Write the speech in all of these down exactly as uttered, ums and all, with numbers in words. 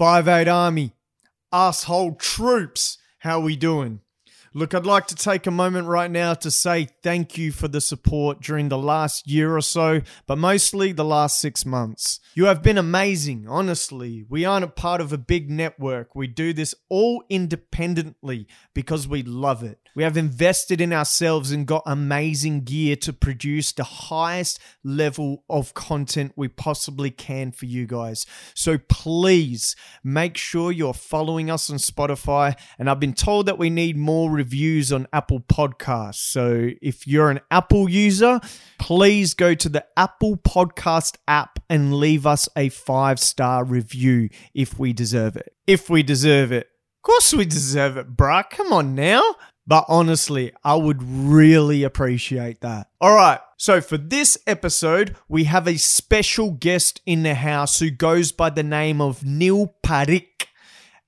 Five Eight Army, asshole troops, how we doing? Look, I'd like to take a moment right now to say thank you for the support during the last year or so, but mostly the last six months. You have been amazing, honestly. We aren't a part of a big network. We do this all independently because we love it. We have invested in ourselves and got amazing gear to produce the highest level of content we possibly can for you guys. So please make sure you're following us on Spotify. And I've been told that we need more reviews on Apple Podcasts. So if you're an Apple user, please go to the Apple Podcast app and leave us a five-star review if we deserve it. If we deserve it. Of course we deserve it, bruh. Come on now. But honestly, I would really appreciate that. All right. So for this episode, we have a special guest in the house who goes by the name of Neil Parikh,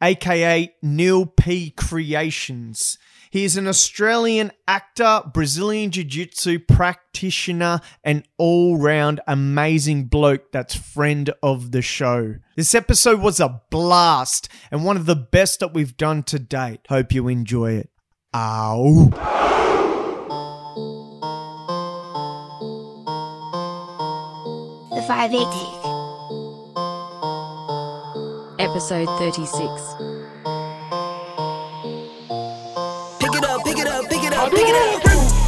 aka Neil P. Creations. He is an Australian actor, Brazilian Jiu-Jitsu practitioner, and all-round amazing bloke that's friend of the show. This episode was a blast and one of the best that we've done to date. Hope you enjoy it. Ow. The Five Eight Episode thirty-six.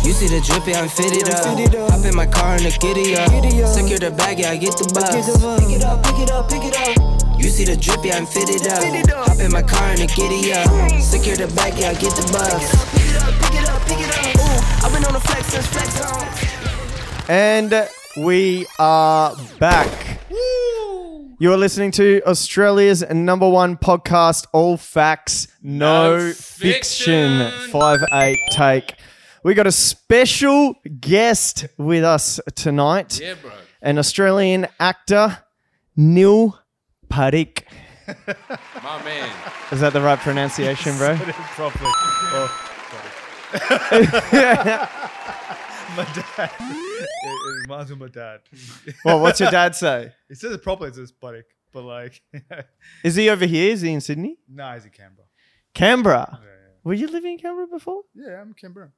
You see the drippy, I'm fitted up. Hop in my car and a giddy up. Secure the bag, yeah, I get the bus. Pick it up, pick it up, pick it up. You see the drippy, I'm fitted up. Hop in my car and a giddy up. Secure the bag, yeah, I get the bus. Pick it up, pick it up, pick it up. Ooh, I've been on the flex since flex on. And we are back. You are listening to Australia's number one podcast, All Facts, No, no Fiction. Five eight Take. We got a special guest with us tonight. Yeah, bro. An Australian actor, Neil Parikh. My man. Is that the right pronunciation, bro? Properly. My dad. It, it reminds me of my dad. Well, what's your dad say? He says it properly, it says Parikh, but like... Is he over here? Is he in Sydney? No, he's in Canberra. Canberra? Yeah, yeah. Were you living in Canberra before? Yeah, I'm in Canberra.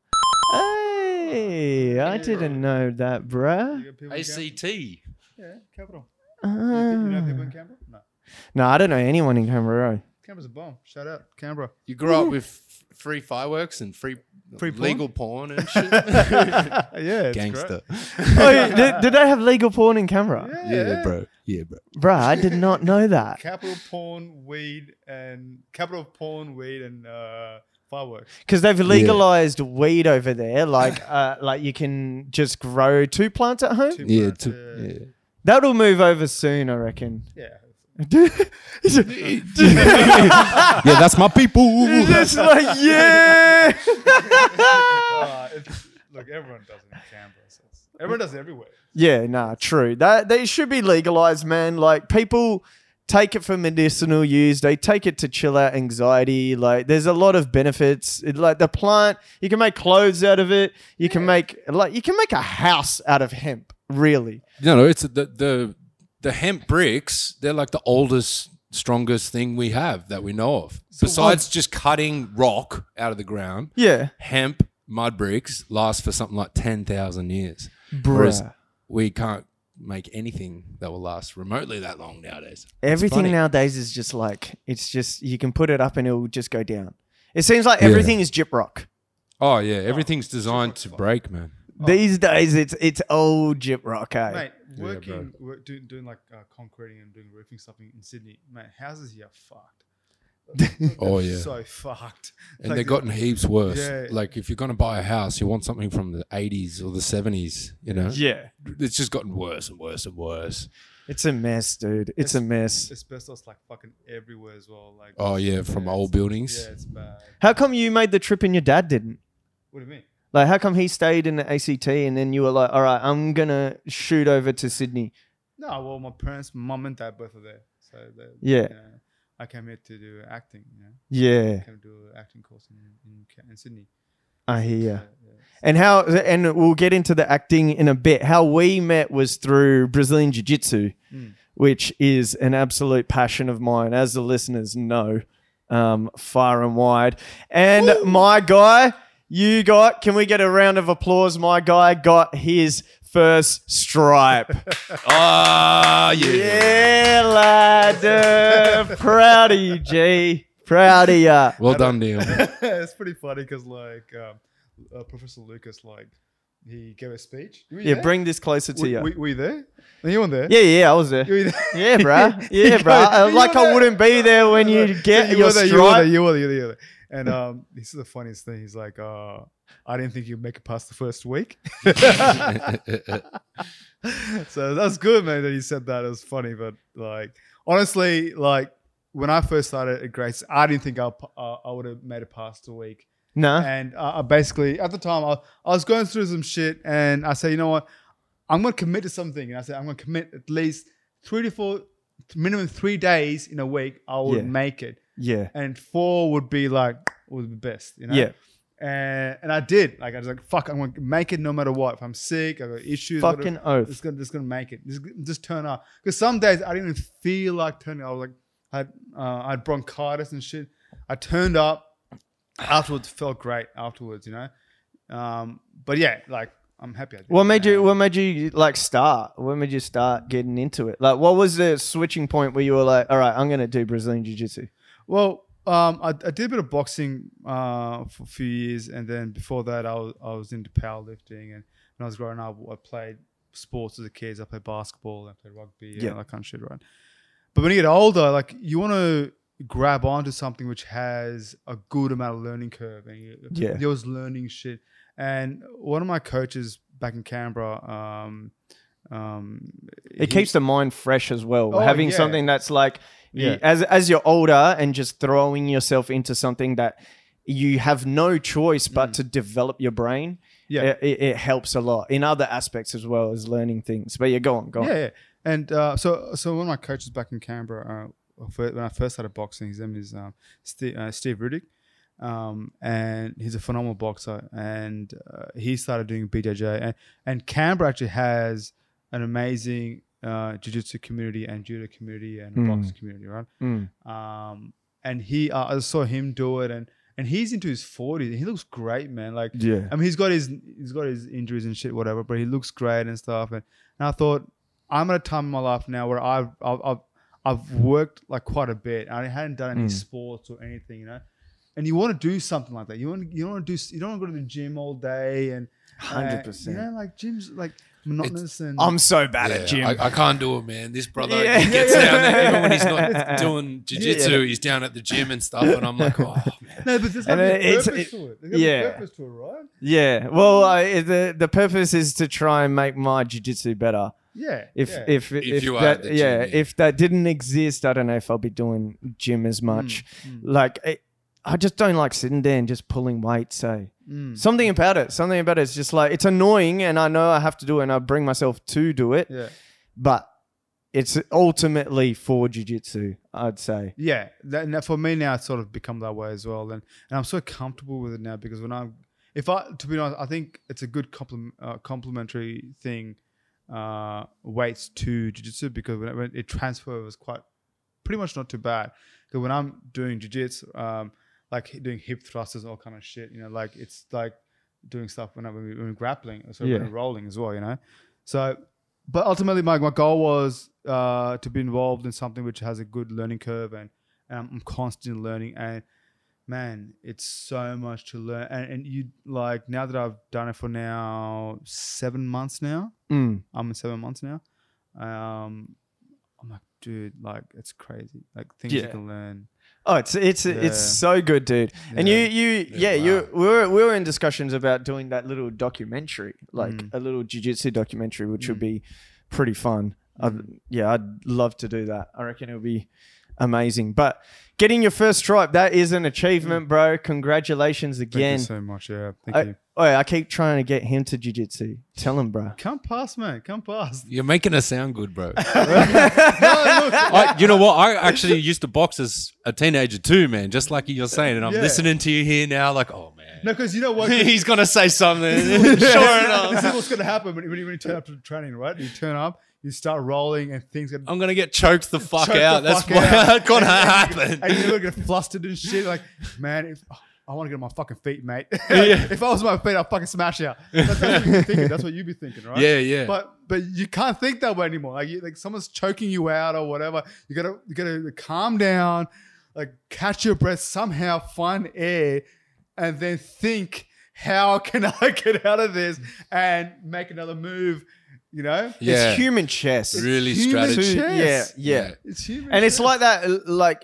Hey, Canberra. I didn't know that, bruh. A C T. Yeah, capital. Uh, you know people in Canberra? No. No, I don't know anyone in Canberra. Canberra's a bomb. Shout out, Canberra. You grew Ooh. up with... free fireworks and free, free porn? Legal porn and shit. Yeah, gangster. Oh, did, did they have legal porn in Canberra? Yeah, yeah, bro. Yeah, bro. Bro, I did not know that. Capital porn, weed, and capital porn, weed, and uh, fireworks. Because they've legalized yeah. weed over there. Like, uh, like you can just grow two plants at home. Two yeah, two, yeah. yeah, that'll move over soon, I reckon. Yeah. yeah, that's my people. It's like, yeah. uh, it's, look, everyone does it in Canberra. So everyone does it everywhere. Yeah, nah, true. That they should be legalized, man. Like, people take it for medicinal use. They take it to chill out anxiety. Like, there's a lot of benefits. It, like the plant, you can make clothes out of it. You yeah. can make like you can make a house out of hemp. Really? No, no. It's the the. The hemp bricks, they're like the oldest, strongest thing we have that we know of. So Besides what? just cutting rock out of the ground, yeah, hemp mud bricks last for something like ten thousand years. Bruh. Whereas we can't make anything that will last remotely that long nowadays. Everything nowadays is just like, it's just, you can put it up and it'll just go down. It seems like everything yeah. is gyp rock. Oh, yeah. Everything's designed oh, to break, man. Oh. These days, it's it's old gyp rock, eh? Mate, working, yeah, work, doing, doing like uh, concreting and doing roofing stuff in Sydney, mate, houses here are fucked. Like, oh, yeah. So fucked. And like, they've gotten heaps worse. Yeah. Like, if you're going to buy a house, you want something from the eighties or the seventies, you know? Yeah. It's just gotten worse and worse and worse. It's a mess, dude. It's, it's a mess. Asbestos, like, fucking everywhere as well. Like, oh, yeah, from yeah, old buildings. Yeah, it's bad. How come you made the trip and your dad didn't? What do you mean? Like, how come he stayed in the A C T and then you were like, all right, I'm going to shoot over to Sydney? No, well, my parents, mum and dad both are there. So, they, yeah. You know, I came here to do acting, you know? Yeah. I came to do an acting course in, in, in Sydney. I hear you. So, yeah. And how, and we'll get into the acting in a bit. How we met was through Brazilian Jiu-Jitsu. Mm. which is an absolute passion of mine, as the listeners know, um, far and wide. And Ooh. my guy, you got, can we get a round of applause? My guy got his first stripe. Ah, oh, yeah. Yeah, lad. Proud of you, G. Proud of ya. Well done, Neil. It's pretty funny because, like, um, uh, Professor Lucas, like, he gave a speech. Yeah, there? Bring this closer to were, you. Were, were you there? Were you on there? Yeah, yeah, I was there. there? Yeah, bruh. Yeah, bruh. Like I wouldn't be there when you get you your stripe. You were there, you were there, you were there, you were there. And um, this is the funniest thing. He's like, uh, I didn't think you'd make it past the first week. So that's good, man, that he said that. It was funny. But, like, honestly, like, when I first started at Grace, I didn't think I, uh, I would have made it past a week. No. And uh, I basically, at the time, I, I was going through some shit and I said, you know what? I'm going to commit to something. And I said, I'm going to commit at least three to four, minimum three days in a week, I would yeah. make it. Yeah. And four would be like, would be best, you know? Yeah. And, and I did. Like, I was like, fuck, I'm going to make it no matter what. If I'm sick, I've got issues. Fucking whatever, oath. Just going to make it. Just, just turn up. Because some days I didn't even feel like turning up. I was like, I had, uh, I had bronchitis and shit. I turned up. Afterwards felt great afterwards, you know? Um, but yeah, like I'm happy I did. What made you what made you like start? What made you start getting into it? Like what was the switching point where you were like, all right, I'm gonna do Brazilian Jiu-Jitsu? Well, um I, I did a bit of boxing uh for a few years and then before that I was I was into powerlifting and when I was growing up I played sports as a kid. I played basketball, I played rugby, yeah, and that kind of shit, right? But when you get older, like you wanna grab onto something which has a good amount of learning curve and yeah. there was learning shit. And one of my coaches back in Canberra, um, um, it he, keeps the mind fresh as well. Oh, having yeah. something that's like yeah. you, as as you're older and just throwing yourself into something that you have no choice but mm. to develop your brain. Yeah, it, it helps a lot in other aspects as well as learning things. But yeah, go on, go yeah, on. Yeah, and uh, so so one of my coaches back in Canberra. Uh, When I first started boxing, his name is um, Steve, uh, Steve Ruddick, um, and he's a phenomenal boxer. And uh, he started doing B J J, and, and Canberra actually has an amazing uh, jiu-jitsu community and judo community and mm. boxing community, right? Mm. Um, and he, uh, I saw him do it, and and he's into his forties. And he looks great, man. Like, yeah. I mean, he's got his he's got his injuries and shit, whatever, but he looks great and stuff. And, and I thought, I'm at a time in my life now where I've I've, I've I've worked like quite a bit. I hadn't done any mm. sports or anything, you know. And you want to do something like that. You want you want to do. You don't want to go to the gym all day and hundred uh, percent. You know, like gym's like monotonous. It's, and I'm so bad yeah, at gym. I, I can't do it, man. This brother yeah. he gets down there, even when he's not doing jiu-jitsu, yeah. he's down at the gym and stuff. And I'm like, oh man. No, but there's like a purpose it, to it. There's yeah. a purpose to it, right? Yeah. Well, uh, the the purpose is to try and make my jiu-jitsu better. Yeah. If yeah. if if, if you that are at the gym, yeah, yeah, if that didn't exist, I don't know if I'll be doing gym as much. Mm, mm. Like it, I just don't like sitting there and just pulling weights. So mm. something about it, something about it's just like it's annoying, and I know I have to do it, and I bring myself to do it. Yeah. But it's ultimately for jiu-jitsu, I'd say. Yeah. That, for me now, it's sort of become that way as well, and and I'm so comfortable with it now because when I'm, if I to be honest, I think it's a good compliment, uh, complimentary thing. Uh, weights to jiu-jitsu because when it, when it transfer was quite pretty much not too bad because when I'm doing jiu-jitsu um, like doing hip thrusters and all kind of shit, you know, like it's like doing stuff when I'm when we're grappling or sort of yeah. when we're rolling as well, you know. So but ultimately my, my goal was uh, to be involved in something which has a good learning curve and, and I'm constantly learning and man, it's so much to learn. And, and you like now that I've done it for now seven months now, mm. I'm in seven months now. Um, I'm like, dude, like it's crazy. Like things yeah. you can learn. Oh, it's it's yeah. it's so good, dude. Yeah. And you you yeah, yeah wow. you we were we were in discussions about doing that little documentary, like mm. a little jiu-jitsu documentary, which mm. would be pretty fun. Mm. I'd, yeah, I'd love to do that. I reckon it'll be amazing. But getting your first stripe, that is an achievement, bro. Congratulations again. Thank you so much. Yeah, thank I, you. Oh, I keep trying to get him to jiu-jitsu. Tell him, bro. Come past, man. Come past. You're making us sound good, bro. No, look. I, you know what? I actually used to box as a teenager too, man, just like you're saying. And I'm yeah. listening to you here now like, oh, man. No, because you know what? He's going to say something. Sure enough. This is what's going to happen when you, when you turn up to training, right? You turn up. you start rolling and things get... I'm going to get choked the fuck choked out. The That's what's going to happen. And you look at flustered and shit. Like, man, if, oh, I want to get on my fucking feet, mate. Like, yeah. If I was on my feet, I'd fucking smash out. That's, that's what you're thinking. That's what you'd be thinking, right? Yeah, yeah. But but you can't think that way anymore. Like, you, like someone's choking you out or whatever. You got to you got to calm down, like catch your breath, somehow find air, and then think, how can I get out of this and make another move? You know, yeah. It's human chess. It's really strategy. Chess. Yeah, yeah. It's human, and chess. It's like that. Like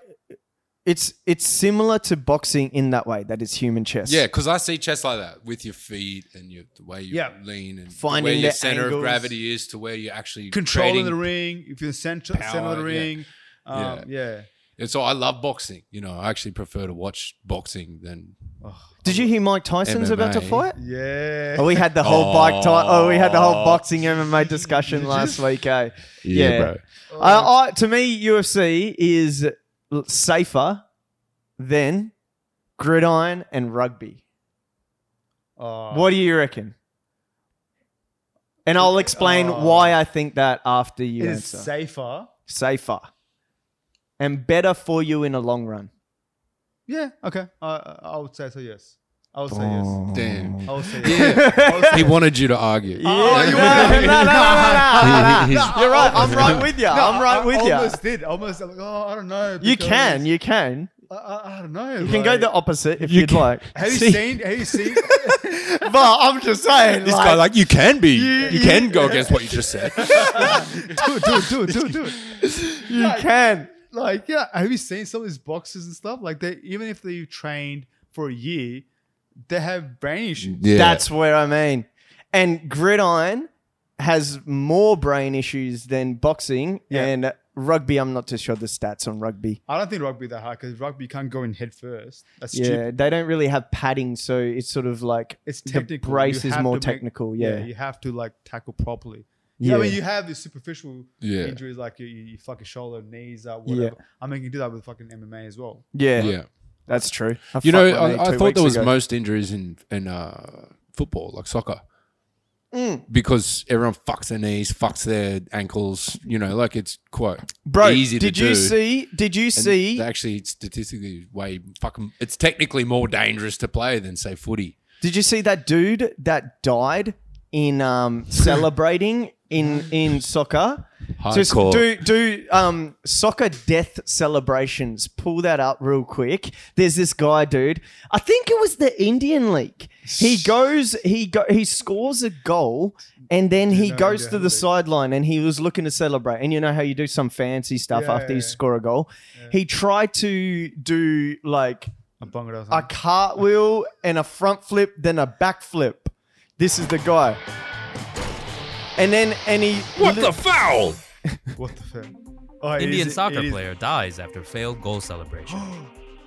it's it's similar to boxing in that way. That is human chess. Yeah, because I see chess like that with your feet and your the way you yeah. lean and finding where your the center angles. Of gravity is to where you actually controlling the ring. If you're the center, power, center of the ring, yeah. Um, yeah. yeah. And so I love boxing. You know, I actually prefer to watch boxing than. Oh. Did you hear Mike Tyson's M M A. About to fight? Yeah. Oh, we had the whole oh. bike. T- oh, we had the whole boxing M M A discussion last week. Eh? Yeah, yeah, bro. Oh. Uh, I, to me, U F C is safer than gridiron and rugby. Oh. What do you reckon? And I'll explain oh. why I think that after you it's answer. It's safer. Safer. And better for you in the long run. Yeah, okay. Uh, I would say so, yes. I would say yes. Damn. I would say yes. Yeah. Would say he yes. wanted you to argue. Yeah. Oh, you wanted no, no, no, no, no, no, no. You're right. I'm right with you. No, I'm right I, with I you. I almost did. Almost. Like, oh, I don't know. You can. You can. I, I, I don't know. You like, can go the opposite if you you'd can. Like. Have you See. seen? Have you seen? But I'm just saying. This like, guy like, you can be. You, you, you can go against what you just said. do it, do it, do it, do it, do it. You like, can. Like, yeah, have you seen some of these boxers and stuff? Like, they even if they've trained for a year, they have brain issues. Yeah. That's where I mean. And gridiron has more brain issues than boxing. Yeah. And rugby, I'm not too sure the stats on rugby. I don't think rugby that hard because rugby can't go in head first. That's yeah, stupid. They don't really have padding. So it's sort of like it's technical. The brace is more technical. Make, yeah. yeah, you have to like tackle properly. Yeah, I mean, you have these superficial yeah. injuries like you, you fuck your shoulder, knees, uh, whatever. Yeah. I mean, you do that with fucking M M A as well. Yeah, yeah, that's true. I you know, I, I thought there was ago. most injuries in in uh, football, like soccer, mm. because everyone fucks their knees, fucks their ankles. You know, like it's quite Bro, easy to do. Did you see? Did you and see? Actually, statistically, way fucking, it's technically more dangerous to play than say footy. Did you see that dude that died in um, celebrating? In in soccer, so do do um soccer death celebrations. Pull that up real quick. There's this guy, dude. I think it was the Indian League. He goes, he go, he scores a goal, and then he no, goes to the sideline, and he was looking to celebrate. And you know how you do some fancy stuff yeah, after yeah, you yeah. score a goal. Yeah. He tried to do like a, a cartwheel and a front flip, then a back flip. This is the guy. And then, and he... What li- the foul? What the foul? Oh, Indian is, soccer player dies after failed goal celebration.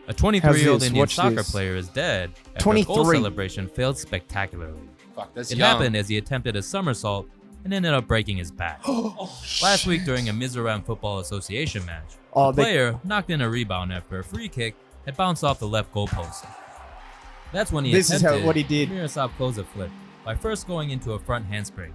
A twenty-three-year-old Indian Watch soccer this. player is dead after twenty-three. Goal celebration failed spectacularly. Fuck, that's it young. happened as he attempted a somersault and ended up breaking his back. Oh, Last shit. week during a Mizoram Football Association match, oh, the they- player knocked in a rebound after a free kick had bounced off the left goalpost. That's when he this attempted... This is how, what he did. Miroslav Klose flip by first going into a front handspring.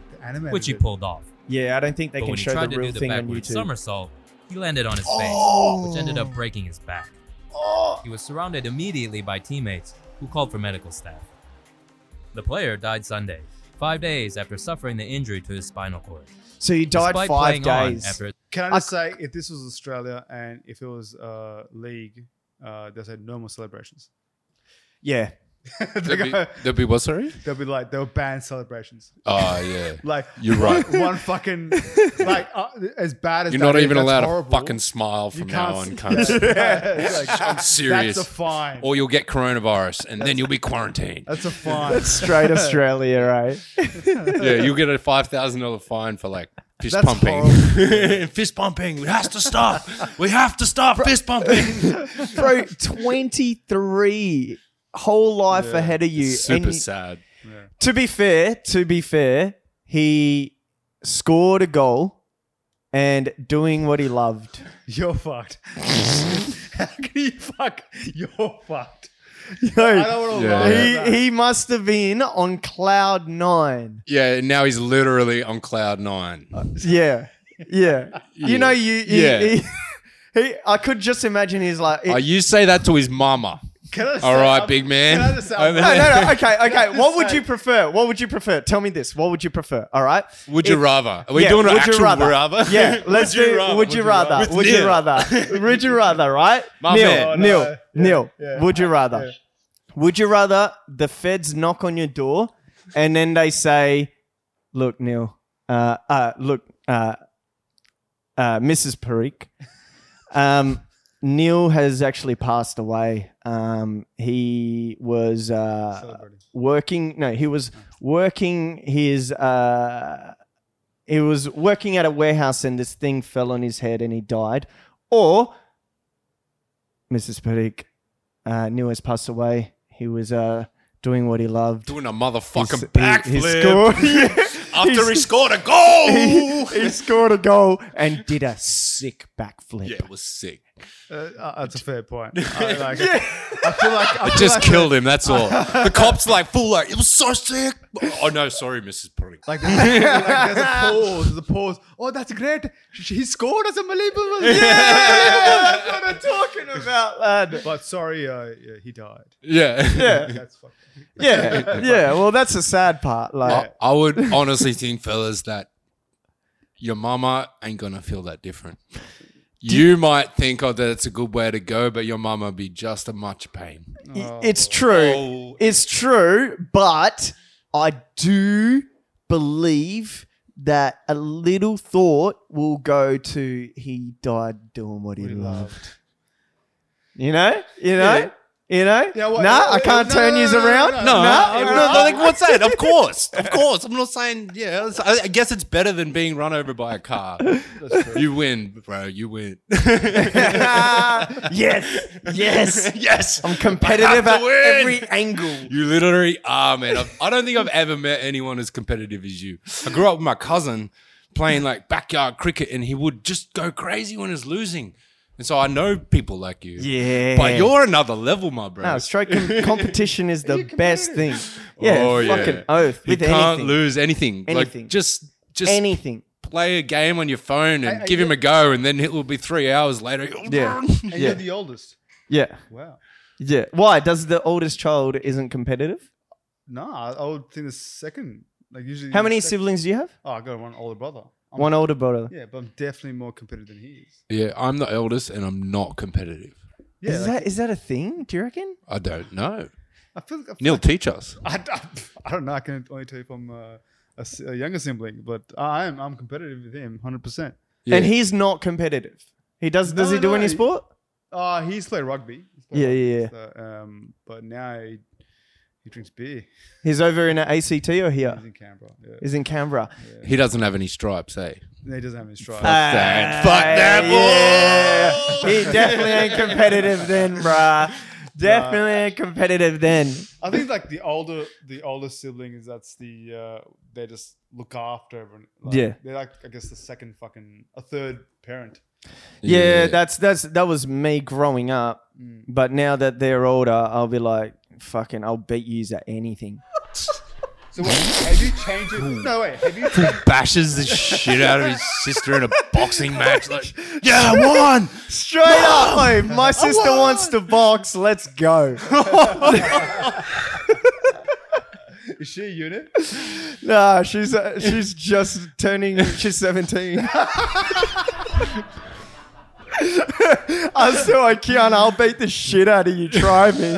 Which he pulled off. Yeah, I don't think they but can show the real thing on YouTube. When he tried to do the backward somersault, he landed on his face, oh. which ended up breaking his back. Oh. He was surrounded immediately by teammates who called for medical staff. The player died Sunday, five days after suffering the injury to his spinal cord. So he died Despite five days. After- can I just I- say, if this was Australia and if it was uh, league, uh, they said no more celebrations. Yeah. There'll be, be what, sorry? There'll be like, they'll ban celebrations. Oh, yeah. Like, you're right. One fucking, like, uh, as bad as You're not is, even allowed horrible. a fucking smile from now on, cunt. Yeah, yeah. Like, I'm serious. That's a fine. Or you'll get coronavirus and that's, then you'll be quarantined. That's a fine. That's straight Australia, right? Yeah, you'll get a five thousand dollars fine for like fist that's pumping. Fist pumping. We have to stop. We have to stop Bro, fist pumping. Bro, twenty-three whole life yeah, ahead of you. Super and sad. Yeah. To be fair, to be fair, he scored a goal and doing what he loved. You're fucked. How can you fuck? You're fucked. Yo, I don't want to yeah. lie he, about that. He must have been on cloud nine. Yeah, now he's literally on cloud nine. Uh, yeah. Yeah. yeah. You know, you. He, yeah. He, he, I could just imagine he's like. It, oh, you say that to his mama. Can I All right, I'm, big man. Can I just, no, no, no. Okay, okay. What would say? you prefer? What would you prefer? Tell me this. What would you prefer? All right. Would if, you rather? Are we yeah, doing an actual rather? rather? Yeah. Let's do. Rather? Would you rather? Would you rather? Would you rather? Right. My Neil, man. Neil, oh, no. Neil. Yeah, yeah. Would you rather? Yeah. Would you rather the feds knock on your door, and then they say, "Look, Neil. Uh, uh, look, uh, uh, Missus Parikh." Um. Neil has actually passed away. Um, he was uh, working. No, he was working his. Uh, he was working at a warehouse, and this thing fell on his head, and he died. Or Missus Parikh, uh, Neil has passed away. He was uh, doing what he loved, doing a motherfucking backflip. After he scored a goal, he, he scored a goal and did a sick backflip. Yeah, it was sick. Uh, that's a fair point. I, like, yeah. I feel like I it feel just like killed it. him. That's all. The cops like full like it was so sick. Oh no, sorry, Missus Parikh. Like, like there's a pause. There's a pause. Oh, that's great. He scored. That's unbelievable. Yeah, that's what I'm talking about, lad. But sorry, uh, yeah, he died. Yeah, yeah, that's fucking. Yeah, yeah. Well, that's the sad part. Like, I, I would honestly think, fellas, that your mama ain't gonna feel that different. You might think, oh, that's a good way to go, but your mama would be just as much pain. Oh. It's true. Oh. It's true, but I do believe that a little thought will go to he died doing what he we loved. loved. You know? You know? Yeah. You know? Yeah, well, nah, well, I can't well, turn no, yous no, around. No, no, no, no, no, no. Like, what's that? Of course. Of course. I'm not saying, yeah. I guess it's better than being run over by a car. That's true. You win, bro. You win. Yes. Yes. Yes. I'm competitive at win. every angle. You literally are, man. I've, I don't think I've ever met anyone as competitive as you. I grew up with my cousin playing like backyard cricket, and he would just go crazy when he was losing. And so I know people like you. Yeah. But you're another level, my bro. No, straight com- competition is the best thing. Yeah, oh, fucking yeah. oath. You with can't anything. lose anything. Anything. Like, just, just anything. Play a game on your phone and I, I, give yeah. him a go, and then it will be three hours later. Yeah. And yeah. you're the oldest. Yeah. Wow. Yeah. Why? Does the oldest child isn't competitive? No, I would think the second. Like usually. How many second. siblings do you have? Oh, I got one older brother. I'm One older brother. Yeah, but I'm definitely more competitive than he is. Yeah, I'm the eldest and I'm not competitive. Yeah, is, like, that, is that a thing, do you reckon? I don't know. I feel, I feel Neil, like, teach us. I, I, I don't know. I can only tell you from uh, a, a younger sibling, but I'm I'm competitive with him one hundred percent. Yeah. And he's not competitive. He Does Does no, he do no, any he, sport? Uh, he's played rugby. He's played yeah, rugby, yeah, yeah. So, um, but now he... He drinks beer. He's over in A C T or here? He's in Canberra. Yeah. He's in Canberra. Yeah. He doesn't have any stripes, eh? No, he doesn't have any stripes. Fuck uh, that. Fuck that, boy. Yeah. He definitely ain't competitive then, bruh. Definitely ain't competitive then. I think like the older the older siblings, that's the, uh, they just look after everyone. Like, yeah. They're like, I guess, the second fucking, a third parent. Yeah, yeah, that's that's that was me growing up. Mm. But now that they're older, I'll be like, fucking, I'll beat yous at anything. So wait, have you changed it? No, wait, have you changed it? Bashes the shit out of his sister in a boxing match. Like, yeah, I won! Straight up, mate. My sister wants to box. Let's go. Is she a unit? Nah, she's uh, she's just turning, she's seventeen. I was still like, Kiana, I'll beat the shit out of you. Try me.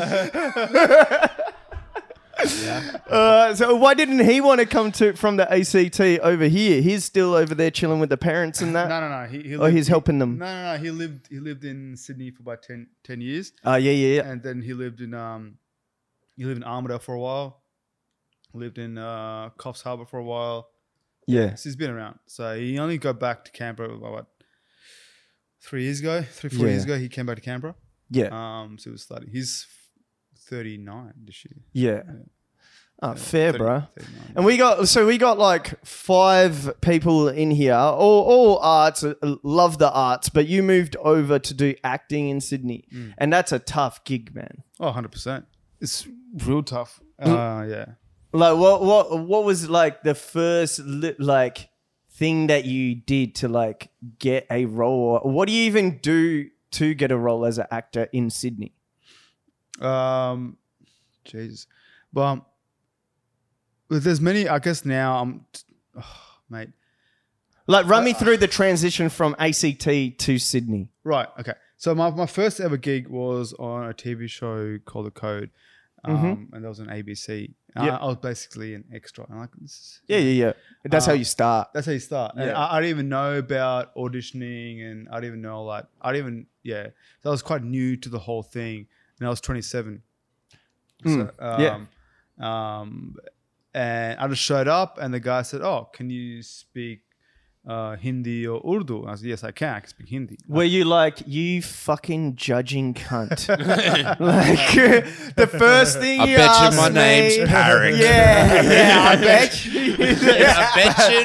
Yeah. Uh, so why didn't he want to come to from the A C T over here? He's still over there chilling with the parents and that. No, no, no. He, he lived, or he's he, helping them. No, no, no. He lived. He lived in Sydney for about ten, ten years. Oh uh, yeah, yeah, yeah. And then he lived in um, he lived in Armidale for a while. Lived in uh, Coffs Harbour for a while. Yeah. So he's been around. So he only got back to Canberra about what, three years ago, three, four yeah. years ago, he came back to Canberra. Yeah. Um. So it was starting. He's thirty-nine this year. Yeah. yeah. Oh, fair, bro. And we got, so we got like five people in here, all, all arts, love the arts, but you moved over to do acting in Sydney. Mm. And that's a tough gig, man. Oh, one hundred percent. It's real tough. Mm. Uh, yeah. Like, what, what, what was like the first, li- like, thing that you did to like get a role? Or what do you even do to get a role as an actor in Sydney? Um, Jesus. Well, there's many, I guess now I'm, oh, mate. Like run uh, me through the transition from A C T to Sydney. Right. Okay. So my, my first ever gig was on a T V show called The Code. Um, mm-hmm. And that was on A B C. Yep. I, I was basically an extra. I'm like, this is, yeah, yeah, yeah. That's um, how you start. That's how you start. And yeah. I, I didn't even know about auditioning, and I didn't even know like I didn't even yeah. So I was quite new to the whole thing, and I was twenty-seven. Mm. So, um, yeah. Um, and I just showed up, and the guy said, "Oh, can you speak uh, Hindi or Urdu?" And I said, "Yes, I can. I can speak Hindi." Were you like, you fucking judging cunt? Like the first thing I you bet asked you my me, name's Parikh. Yeah, yeah, I bet you. I bet your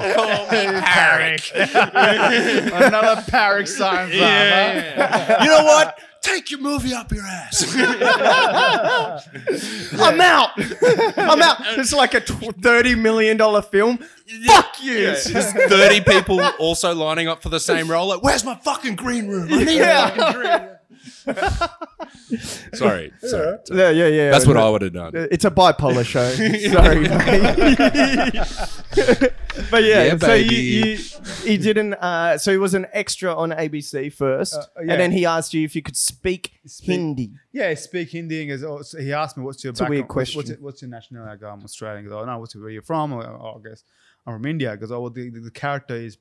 name. Call me Parikh. Another Parikh sign. Yeah, yeah. You know what? Take your movie up your ass. Yeah. I'm out. I'm out. It's like a thirty million dollars film. Yeah. Fuck you. Yeah. There's thirty people also lining up for the same role. Like, where's my fucking green room? I need yeah. a fucking green room. sorry, sorry, sorry. Yeah, yeah, yeah. That's what no, I would have done. It's a bipolar show. Sorry, mate. But yeah, yeah so you, you you didn't. Uh, so he was an extra on A B C first, uh, yeah. and then he asked you if you could speak, speak Hindi. Yeah, speak Hindi. And also, he asked me, "What's your it's background? A weird question. What's, what's, what's your nationality?" I go, "I'm Australian." He goes, "Oh, no, what's your, where you're from?" I go, "Oh, I guess I'm from India." Because "Oh, well, the, the, the character is."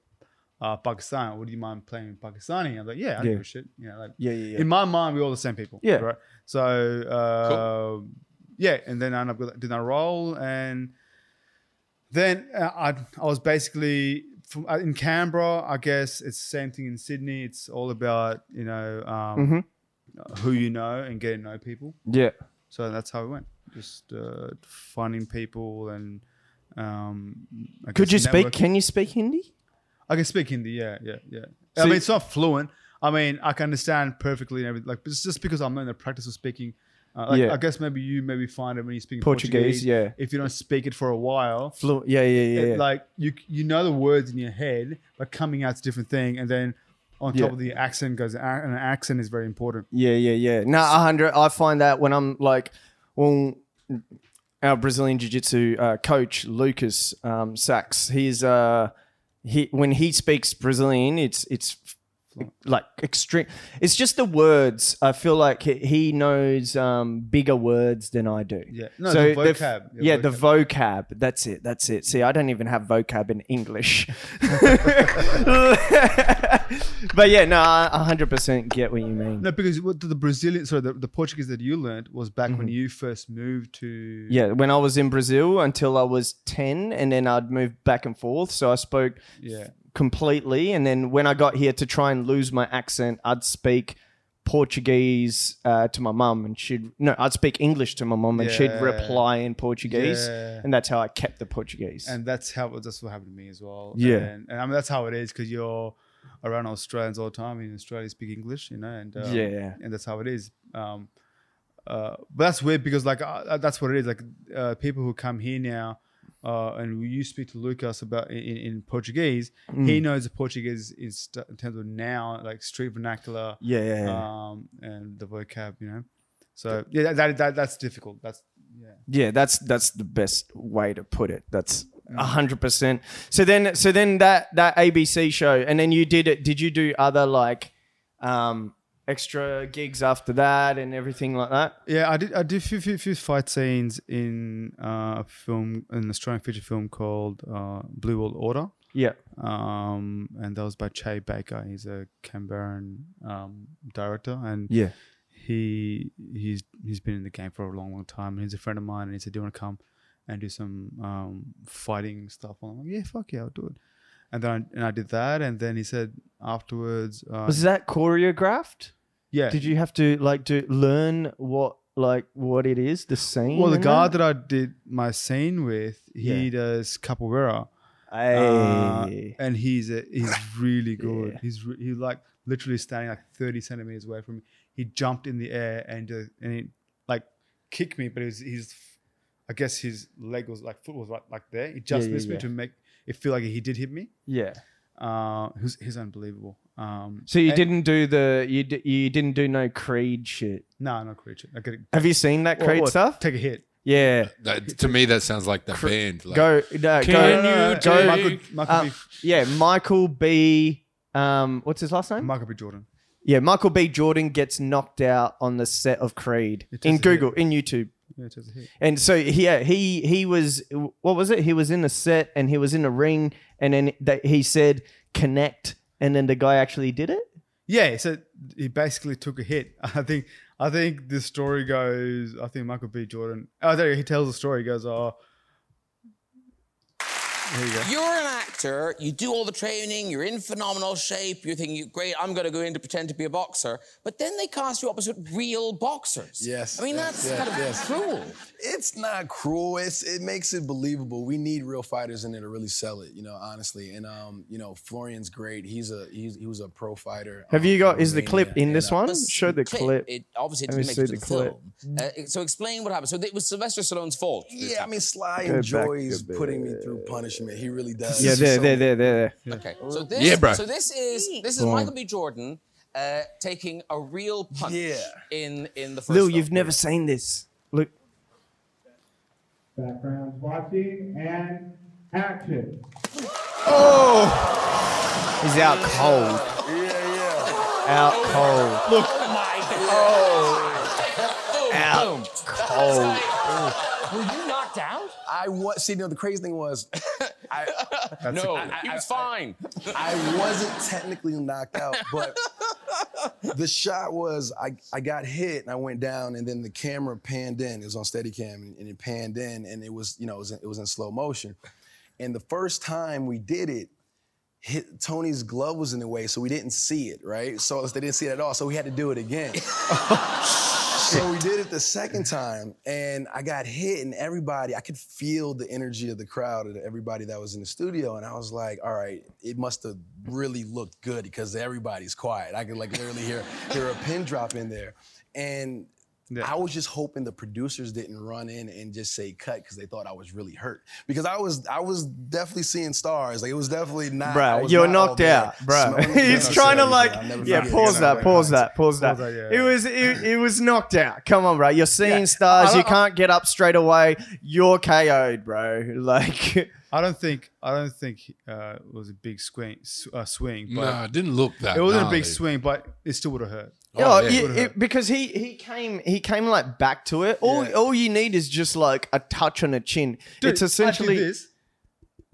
Uh, Pakistan, would you mind playing in Pakistani? I was like, yeah, I don't yeah. give a shit. You know, like, yeah, yeah, yeah. In my mind, we're all the same people. Yeah. Right? So, uh, cool. yeah. And then I ended up doing that role. And then I I was basically from, in Canberra, I guess it's the same thing in Sydney. It's all about, you know, um, mm-hmm. who you know and getting to know people. Yeah. So that's how it went. Just uh, finding people and um, I Could guess you networking. Speak? Can you speak Hindi? I can speak Hindi, yeah, yeah, yeah. So I mean, it's not fluent. I mean, I can understand perfectly and everything. Like, it's just because I'm not in the practice of speaking. Uh, like, yeah. I guess maybe you maybe find it when you're speaking Portuguese. Portuguese yeah. If you don't speak it for a while. Fluent, yeah, yeah, yeah, it, yeah. Like, you you know the words in your head, but coming out's a different thing. And then on top yeah. of the accent goes, and an accent is very important. Yeah, yeah, yeah. No, one hundred. I find that when I'm like, well, our Brazilian Jiu-Jitsu uh, coach, Lucas um, Sachs, he's... Uh, He, when he speaks Brazilian, it's it's like extreme. It's just the words. I feel like he knows um, bigger words than I do. Yeah, no, so the vocab. The f- yeah, vocab. the vocab. That's it. That's it. See, I don't even have vocab in English. But yeah, no, I one hundred percent get what you mean. No, because what the Brazilian, sorry, the, the Portuguese that you learned was back mm-hmm. when you first moved to... Yeah, when I was in Brazil until I was ten, and then I'd move back and forth. So I spoke yeah. completely. And then when I got here to try and lose my accent, I'd speak Portuguese uh, to my mum and she'd... No, I'd speak English to my mum and yeah. she'd reply in Portuguese. Yeah. And that's how I kept the Portuguese. And that's how that's what happened to me as well. Yeah. And, and I mean, that's how it is because you're... around Australians all the time. In Australia, speak English, you know, and um, yeah, and that's how it is. Um, uh, but that's weird because, like, uh, that's what it is. Like, uh, people who come here now, uh, and you speak to Lucas about in, in Portuguese, mm. he knows the Portuguese is in terms of now, like street vernacular, yeah, yeah, yeah. Um, and the vocab, you know. So yeah, that, that, that that's difficult. That's yeah, yeah. That's that's the best way to put it. That's. A hundred percent. So then, so then that that A B C show, and then you did it. Did you do other like um, extra gigs after that and everything like that? Yeah, I did. I did a few, few, few fight scenes in uh, a film, an Australian feature film called uh, Blue World Order. Yeah. Um, and that was by Che Baker. He's a Canberran um, director, and yeah, he he's he's been in the game for a long, long time, and he's a friend of mine. And he said, "Do you want to come and do some um, fighting stuff?" I'm like, yeah, fuck yeah, I'll do it. And then I, and I did that. And then he said afterwards, uh, was that choreographed? Yeah. Did you have to like do learn what like what it is the scene? Well, the guy that? that I did my scene with, he yeah. does capoeira, uh, and he's a, he's really good. Yeah. He's re- he's like literally standing like thirty centimeters away from me. He jumped in the air and uh, and he like kicked me, but it was, he's. I guess his leg was like foot was right like there. He just yeah, missed yeah, me yeah. to make it feel like he did hit me. Yeah. Uh, he's, he's unbelievable. Um, so you and, didn't do the you d- you didn't do no Creed shit. No, no Creed shit. I get it. Have you seen that Creed or, or stuff? Take a hit. Yeah. That, to me, that sounds like the Cre- band. Like, go, no, can go, you go, go Michael, Michael uh, B. Yeah, Michael B. Um, what's his last name? Michael B. Jordan. Yeah, Michael B. Jordan gets knocked out on the set of Creed in Google, hit. in YouTube. Yeah, it does a hit. And so yeah, he he was what was it? He was in a set and he was in a ring, and then they, he said connect. And then the guy actually did it? Yeah, so he basically took a hit. I think I think the story goes, I think Michael B. Jordan, oh, there he tells the story. He goes, oh, here you go. You're an actor. You do all the training. You're in phenomenal shape. You're thinking, great, I'm going to go in to pretend to be a boxer. But then they cast you opposite real boxers. Yes. I mean, yes, that's yes, kind of yes. cruel. It's not cruel. It's, it makes it believable. We need real fighters in there to really sell it, you know, honestly. And, um, you know, Florian's great. He's a he's, he was a pro fighter. Have um, you got, is the clip in this one? Show the clip. It obviously didn't make it to the film. Uh, so explain what happened. So it was Sylvester Stallone's fault. Yeah, I mean, Sly enjoys putting me through punishment. He really does. Yeah, there, so, there, there, there, there. Okay, so this, yeah, bro. So this is this is Boom. Michael B. Jordan uh, taking a real punch yeah. in in the first. Lil, you've never seen this. Look. Background watching and action. Oh, he's out cold. Yeah, yeah. Out cold. Look. My oh. Out Boom. cold. Like, oh. Were you knocked out? I was. See, you know, the crazy thing was. I, no, a, I, he was I, fine. I, I wasn't technically knocked out, but the shot was I, I got hit and I went down, and then the camera panned in. It was on Steadicam, and, and it panned in, and it was, you know, it was, in, it was in slow motion. And the first time we did it, hit, Tony's glove was in the way, so we didn't see it, right? So they didn't see it at all, so we had to do it again. So we did it the second time, and I got hit, and everybody, I could feel the energy of the crowd and everybody that was in the studio, and I was like, all right, it must have really looked good because everybody's quiet. I could like literally hear, hear a pin drop in there. And yeah. I was just hoping the producers didn't run in and just say cut because they thought I was really hurt. Because I was I was definitely seeing stars. Like, it was definitely not. Bro, you're knocked out, bro. He's trying to like, yeah, pause that, pause that, pause that. It was it, it was knocked out. Come on, bro. You're seeing yeah. stars. You can't get up straight away. You're K O'd, bro. Like. I don't think I don't think uh, it was a big swing. Uh, swing but no, it didn't look that. It wasn't gnarly. a big swing, but it still would have hurt. Oh, yeah, it, it, because he he came he came like back to it. All yeah. all you need is just like a touch on the chin. Dude, it's essentially I did this.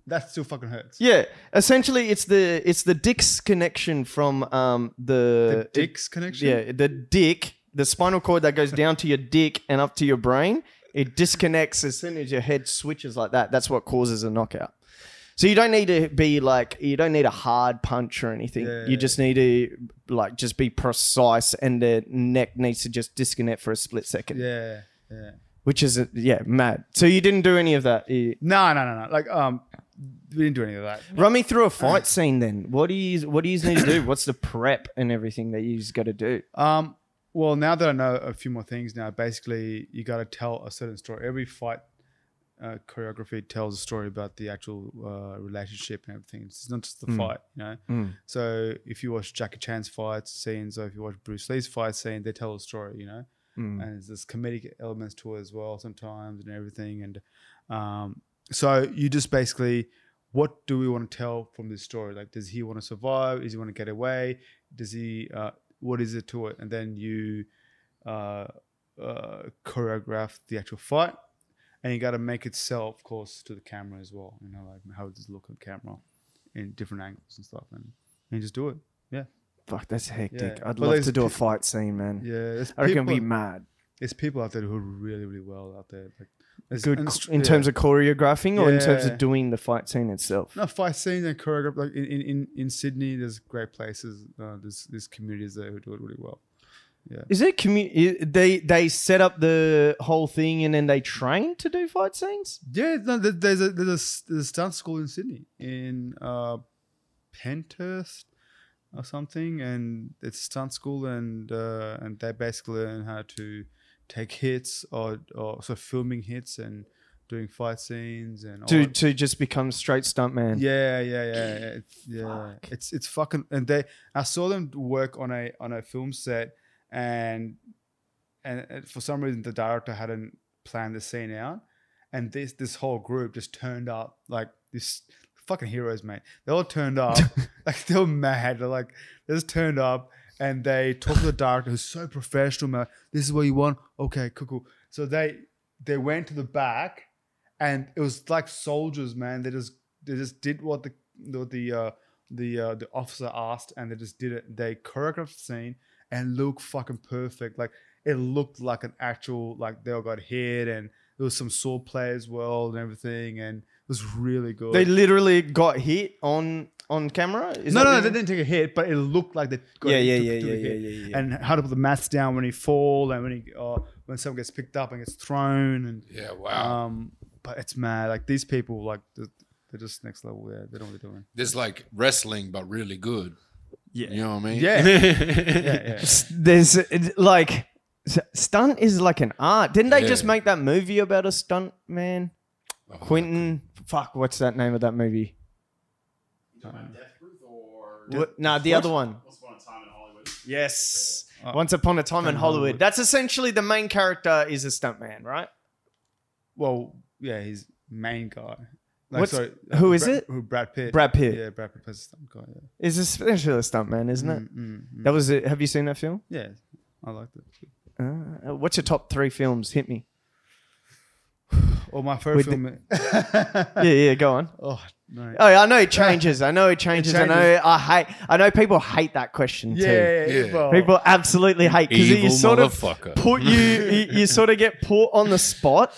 That still fucking hurts. Yeah, essentially it's the it's the dick's connection from um the, the dick's connection. Yeah, the dick, the spinal cord that goes down to your dick and up to your brain. It disconnects as soon as your head switches like that. That's what causes a knockout. So you don't need to be like, you don't need a hard punch or anything. Yeah. You just need to like just be precise, and the neck needs to just disconnect for a split second. Yeah, yeah. Which is a, yeah, mad. So you didn't do any of that. You, no, no, no, no. Like um, we didn't do any of that. Run me through a fight scene then. What do you what do you need to do? What's the prep and everything that you got to do? Um. Well, now that I know a few more things now, basically you got to tell a certain story. Every fight uh, choreography tells a story about the actual uh, relationship and everything. It's not just the mm. fight, you know. Mm. So if you watch Jackie Chan's fight scenes or if you watch Bruce Lee's fight scene, they tell a story, you know. Mm. And there's this comedic elements to it as well sometimes and everything. And um, so you just basically, what do we want to tell from this story? Like, does he want to survive? Does he want to get away? Does he... Uh, What is it to it? And then you uh, uh, choreograph the actual fight, and you got to make it sell, of course, to the camera as well. You know, like how does it look on camera in different angles and stuff, and, and just do it. Yeah. Fuck, that's hectic. Yeah. I'd but love to do pe- a fight scene, man. Yeah. I reckon people, be mad. There's people out there who are really, really well out there. Like, Good unstr- in terms yeah. of choreographing or yeah. in terms of doing the fight scene itself? No, fight scene and choreograph. Like in, in, in Sydney, there's great places. Uh, there's, there's communities there who do it really well. Yeah. Is it community? They they set up the whole thing and then they train to do fight scenes? Yeah, no, there's a, there's a, there's a stunt school in Sydney in uh, Penthurst or something, and it's a stunt school, and uh, and they basically learn how to take hits or, or so filming hits and doing fight scenes and all to that. To just become straight stuntman. Yeah, yeah, yeah, yeah. It's, yeah. it's it's fucking. And they, I saw them work on a on a film set, and and for some reason the director hadn't planned the scene out, and this this whole group just turned up like this. Fucking heroes, mate. They all turned up. Like, they were mad. They're like, they just turned up and they talked to the director, who's so professional, man. This is what you want? Okay, cool, cool. So they they went to the back, and it was like soldiers, man. They just they just did what the what the uh, the uh, the officer asked, and they just did it. They choreographed the scene and looked fucking perfect. Like, it looked like an actual, like, they all got hit, and there was some sword play as well and everything, and it was really good. They literally got hit on on camera? Is no, no, no, they didn't take a hit, but it looked like they got yeah, hit. Yeah, took, yeah, took yeah, hit. yeah, yeah, yeah. And how to put the mats down when he fall and when he uh, when someone gets picked up and gets thrown. And yeah, wow. Um, but it's mad. Like, these people, like, they're, they're just next level. Yeah, they know what they're doing. It's like wrestling, but really good. Yeah, you know what I mean? Yeah, yeah, yeah, yeah. There's like stunt is like an art. Didn't they yeah. just make that movie about a stunt man? Oh, Quentin. Fuck, what's that name of that movie? You know, Death Proof or... Death, nah, the what? other one. Once Upon a Time in Hollywood. Yes. Uh, Once Upon a Time in Hollywood. Hollywood. That's essentially the main character is a stuntman, right? Well, yeah, he's main guy. Like, what's, sorry, who uh, is Brad, it? Who, Brad Pitt. Brad Pitt. Yeah, Brad Pitt plays a stunt guy. Yeah. Is essentially a stuntman, isn't mm, it? Mm, mm. That was it. Have you seen that film? Yeah, I liked it. Uh, what's your top three films? Hit me. Or my first film. The, yeah, yeah, go on. Oh, no. Oh, I know it changes. I know it changes. It changes. I know I hate. I know people hate that question yeah, too. Yeah, yeah. Well, people absolutely hate because you sort of put you, you you sort of get put on the spot.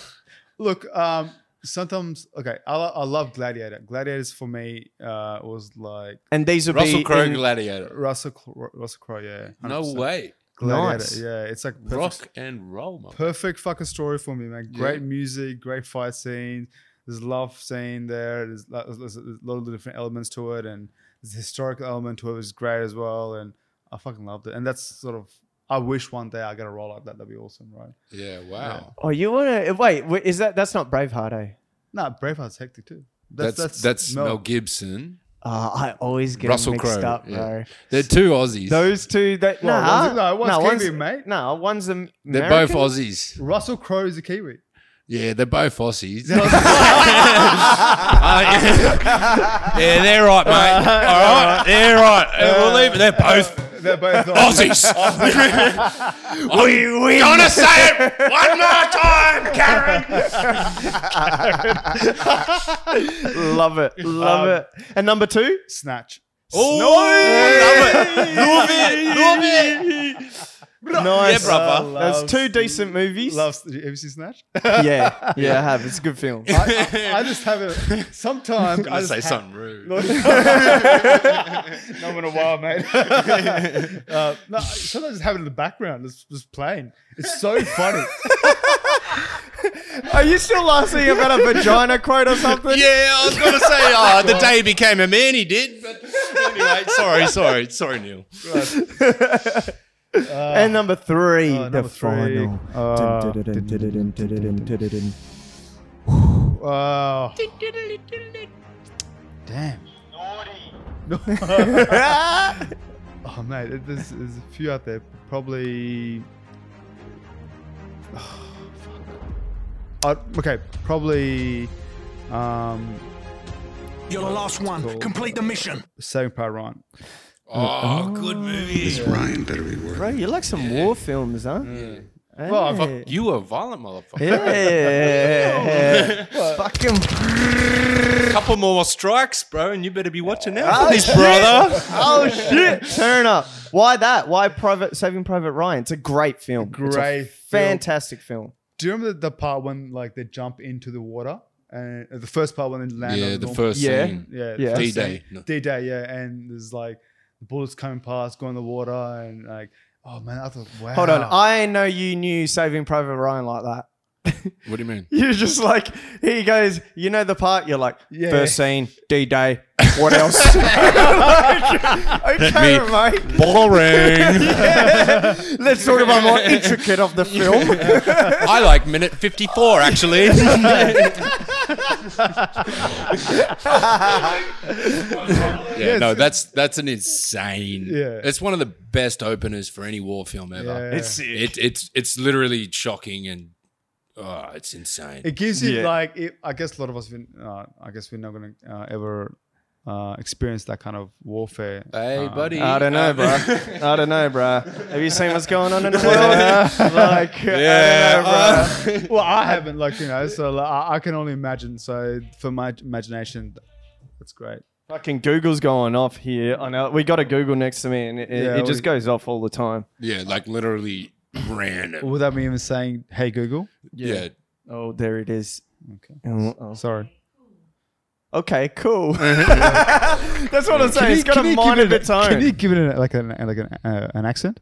Look, um, sometimes okay. I, lo- I love Gladiator. Gladiators for me uh, was like, and these would Russell be Crowe Gladiator. Russell Crowe, Russell Crowe, yeah. one hundred percent. No way. Gladiator, nice. Yeah, it's like perfect, rock and roll, man. Perfect fucking story for me, man. Great yeah. music, great fight scenes. There's love scene there. There's, there's, there's a lot of different elements to it, and there's a historical element to it, which is great as well. And I fucking loved it. And that's sort of, I wish one day I got a role like that. That'd be awesome, right? Yeah, wow. Yeah. Oh, you wanna wait? Is that that's not Braveheart, eh? No, nah, Braveheart's hectic too. That's that's, that's, that's Mel Gibson. Uh, I always get Russell mixed Crowe, up, yeah. bro. They're two Aussies. Those two, they, well, nah, one's, no, one's nah, Kiwi, one's, mate. No, nah, one's American. They're both Aussies. Russell Crowe is a Kiwi. Yeah, they're both Aussies. uh, yeah. yeah, they're right, mate. All right, they're right. Uh, we'll leave it. They're both. Uh, they're both Aussies. Aussies. we we gonna say it one more time, Karen. Karen. Love it, love um, it. And number two, Snatch. Oh, no, love it, love it, love it. Nice, yeah, brother. That's two decent movies. Love. Have you seen Snatch? yeah, yeah, yeah, I have. It's a good film. I, I, I just have it. Sometimes I'm gonna I say have, something rude. Not in a while, mate. uh, no, sometimes I just have it in the background. It's just playing. It's so funny. Are you still laughing about a vagina quote or something? Yeah, I was going to say, oh, the day he became a man, he did. But anyway, sorry, sorry, sorry, Neil. Right. Uh, and number three, uh, number the three. final. Uh, Damn. Naughty. Oh, mate, there's, there's a few out there. Probably... Uh, okay, probably. Um, You're the last one. Called, Complete the mission. Saving Private Ryan. Oh, oh, good movie. This Ryan better be worth it. Bro, you like some yeah. war films, huh? Yeah. Hey. Well, fuck you, a violent motherfucker. Yeah. Fuck him. Couple more strikes, bro, and you better be watching out oh, for this, brother. Oh shit! Turn up. Why that? Why Private Saving Private Ryan? It's a great film. Great, it's a fantastic film. film. Do you remember the part when like they jump into the water and uh, the first part when they land? Yeah, on the, the first scene. Yeah, yeah, D-Day. No. D-Day, yeah, and there's like the bullets coming past, going in the water, and like, oh man, I thought, wow. Hold on, I know you knew Saving Private Ryan like that. What do you mean? You're just like, here goes, you know the part, you're like, yeah. First scene, D-Day, what else? Like, okay, mate. Boring. Yeah. Let's talk about more intricate of the film. Yeah. I like minute fifty-four, actually. Yeah, no, that's that's an insane. Yeah. It's one of the best openers for any war film ever. Yeah. It's sick. It, it's it's literally shocking and oh, it's insane. It gives you yeah. like it, I guess a lot of us. Been, uh, I guess we're not gonna uh, ever uh, experience that kind of warfare. Hey, uh, buddy. I don't know, bro. I don't know, bro. Have you seen what's going on in the world? Like, yeah, I don't know, bro. Uh, well, I haven't. Like, you know, so like, I, I can only imagine. So for my imagination, that's great. Fucking Google's going off here. I know we got a Google next to me, and it, yeah, it just we, goes off all the time. Yeah, like literally. Random. Would that be even saying, hey, Google? Yeah. yeah. Oh, there it is. Okay. Oh, oh. Sorry. Okay, cool. That's what I'm saying. It's got a mind of its own. Can you give it like an like an, uh, an accent?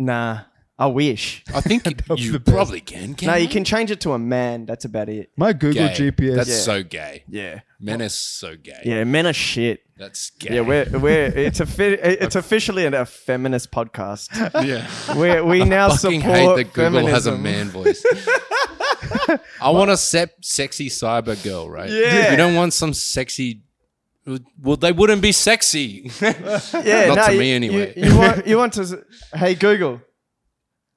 Nah. I wish. I think you probably can. can no, you? you can change it to a man. That's about it. My Google gay. G P S. That's yeah. so gay. Yeah, men are so gay. Yeah, men are shit. That's gay. Yeah, we're we're it's a it's officially a feminist podcast. Yeah, we're, we now I fucking support hate that Google feminism. Has a man voice. I want a se- sexy cyber girl, right? Yeah, you don't want some sexy. Well, they wouldn't be sexy. yeah, not no, to me you, anyway. You, you want you want to? Hey, Google.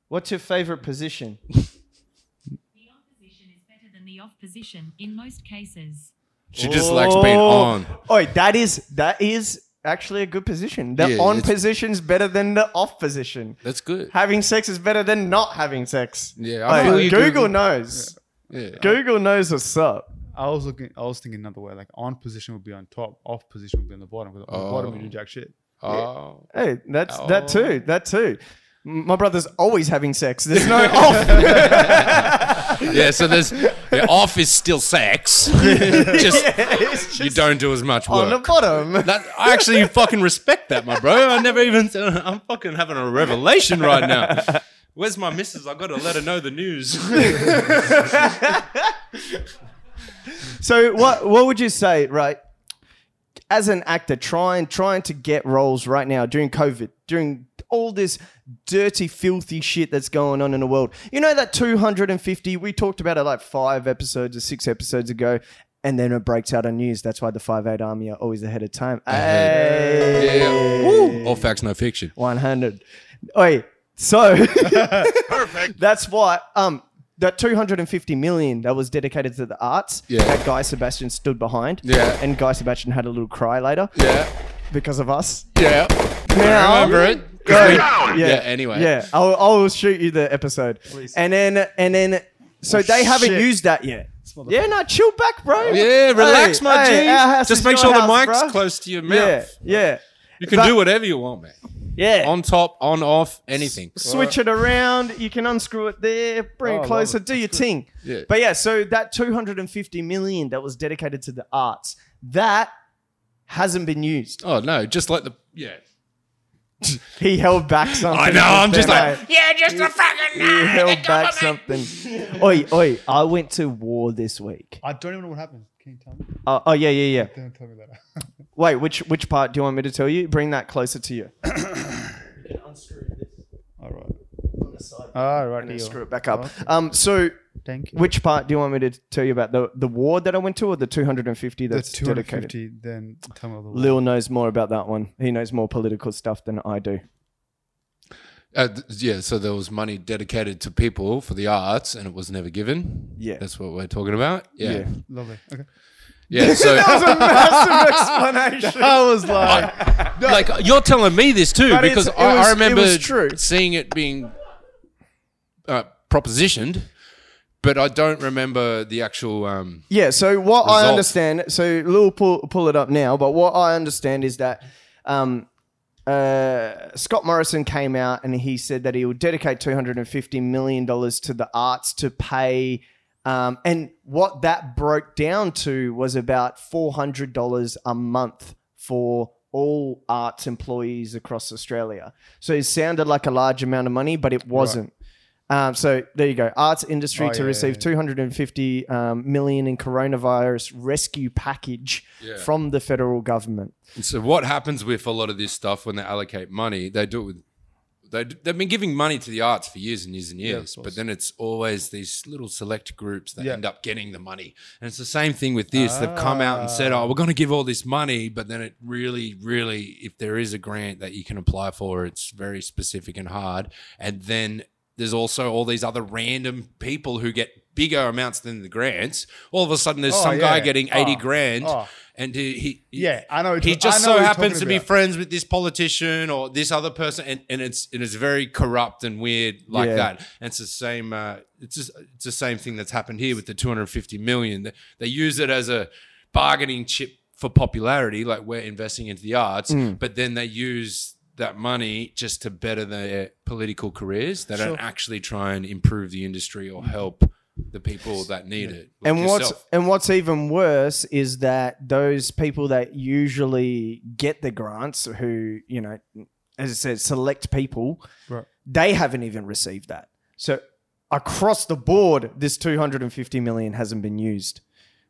What's your favourite position? The off position is better than the off position in most cases. She just oh. likes being on. Oh, that is that is actually a good position. The yeah, on position's better than the off position. That's good. Having sex is better than not having sex. Yeah, I like, feel you Google, Google knows. Yeah. Yeah. Google knows what's up. I was looking. I was thinking another way. Like on position would be on top, off position would be on the bottom. Because on oh. the bottom we do jack shit. Oh, yeah. Hey, that's oh. that too. That too. My brother's always having sex. There's no off. Yeah, so there's the off is still sex. just, yeah, just you don't do as much work on the bottom. That, I actually fucking respect that, my bro. I never even. I'm fucking having a revelation right now. Where's my missus? I got to let her know the news. So what? What would you say, right? As an actor, trying trying to get roles right now during COVID, during all this dirty, filthy shit that's going on in the world. You know that two hundred fifty, we talked about it like five episodes or six episodes ago, and then it breaks out on news. That's why the Five Eight Army are always ahead of time. Hey. Yeah. All facts, no fiction. one hundred. Oi, so perfect. That's why um, that two hundred fifty million that was dedicated to the arts yeah. that Guy Sebastian stood behind. Yeah. And Guy Sebastian had a little cry later. Yeah. Because of us. Yeah. Now, I remember it. Go. Yeah. yeah. Anyway. Yeah. I'll I'll shoot you the episode. Please. And then and then, so oh, they shit. haven't used that yet. Yeah. No. Chill back, bro. Yeah. Relax, hey, my hey, G. Just make sure house, the mic's bro. close to your mouth. Yeah. Yeah. You can but, do whatever you want, man. Yeah. On top, on off, anything. S- switch right. it around. You can unscrew it there. Bring oh, it closer. It. Do your thing. Yeah. But yeah. So that two hundred fifty million that was dedicated to the arts that hasn't been used. Oh no! Just like the yeah. He held back something. I know, I'm just like, like, yeah, just he, a fucking no. He held back something. Oi, oi, I went to war this week. I don't even know what happened. Can you tell me? Uh, oh, yeah, yeah, yeah. Don't tell me that. Wait, which which part do you want me to tell you? Bring that closer to you. Unscrew this. All right. On the side. All right. And then screw it back up. Okay. Um, so, Thank you. Which part do you want me to tell you about? The the war that I went to or the two hundred fifty that's the two hundred fifty, dedicated? Then tell me the war. Lil knows more about that one. He knows more political stuff than I do. Uh, th- yeah, so there was money dedicated to people for the arts and it was never given. Yeah. That's what we're talking about. Yeah. yeah. Lovely. Okay. Yeah, so that was a massive explanation. I was like... I, no. Like, you're telling me this too but because I, was, I remember it true. seeing it being uh, propositioned. But I don't remember the actual um, Yeah, so what result. I understand, so Lil pull, pull it up now, but what I understand is that um, uh, Scott Morrison came out and he said that he would dedicate two hundred fifty million dollars to the arts to pay, um, and what that broke down to was about four hundred dollars a month for all arts employees across Australia. So it sounded like a large amount of money, but it wasn't. Right. Um, so there you go. Arts industry oh, to yeah, receive yeah. two hundred fifty um, million in coronavirus rescue package yeah. from the federal government. And so what happens with a lot of this stuff when they allocate money, they do it with, they, they've been giving money to the arts for years and years and years, yeah, but then it's always these little select groups that yeah. end up getting the money. And it's the same thing with this. Ah. They've come out and said, oh, we're going to give all this money, but then it really, really, if there is a grant that you can apply for, it's very specific and hard. And then there's also all these other random people who get bigger amounts than the grants. All of a sudden, there's oh, some yeah. guy getting oh, eighty grand, oh. and he, he yeah, I know. He t- just know so happens to be friends with this politician or this other person, and, and it's it is very corrupt and weird like yeah. that. And it's the same. Uh, it's just it's the same thing that's happened here with the two hundred fifty million. They, they use it as a bargaining chip for popularity, like we're investing into the arts, mm. but then they use that money just to better their political careers. They sure. don't actually try and improve the industry or help the people that need yeah. it. Like and yourself. what's and what's even worse is that those people that usually get the grants, who, you know, as I said, select people, right. they haven't even received that. So across the board, this two hundred fifty million hasn't been used.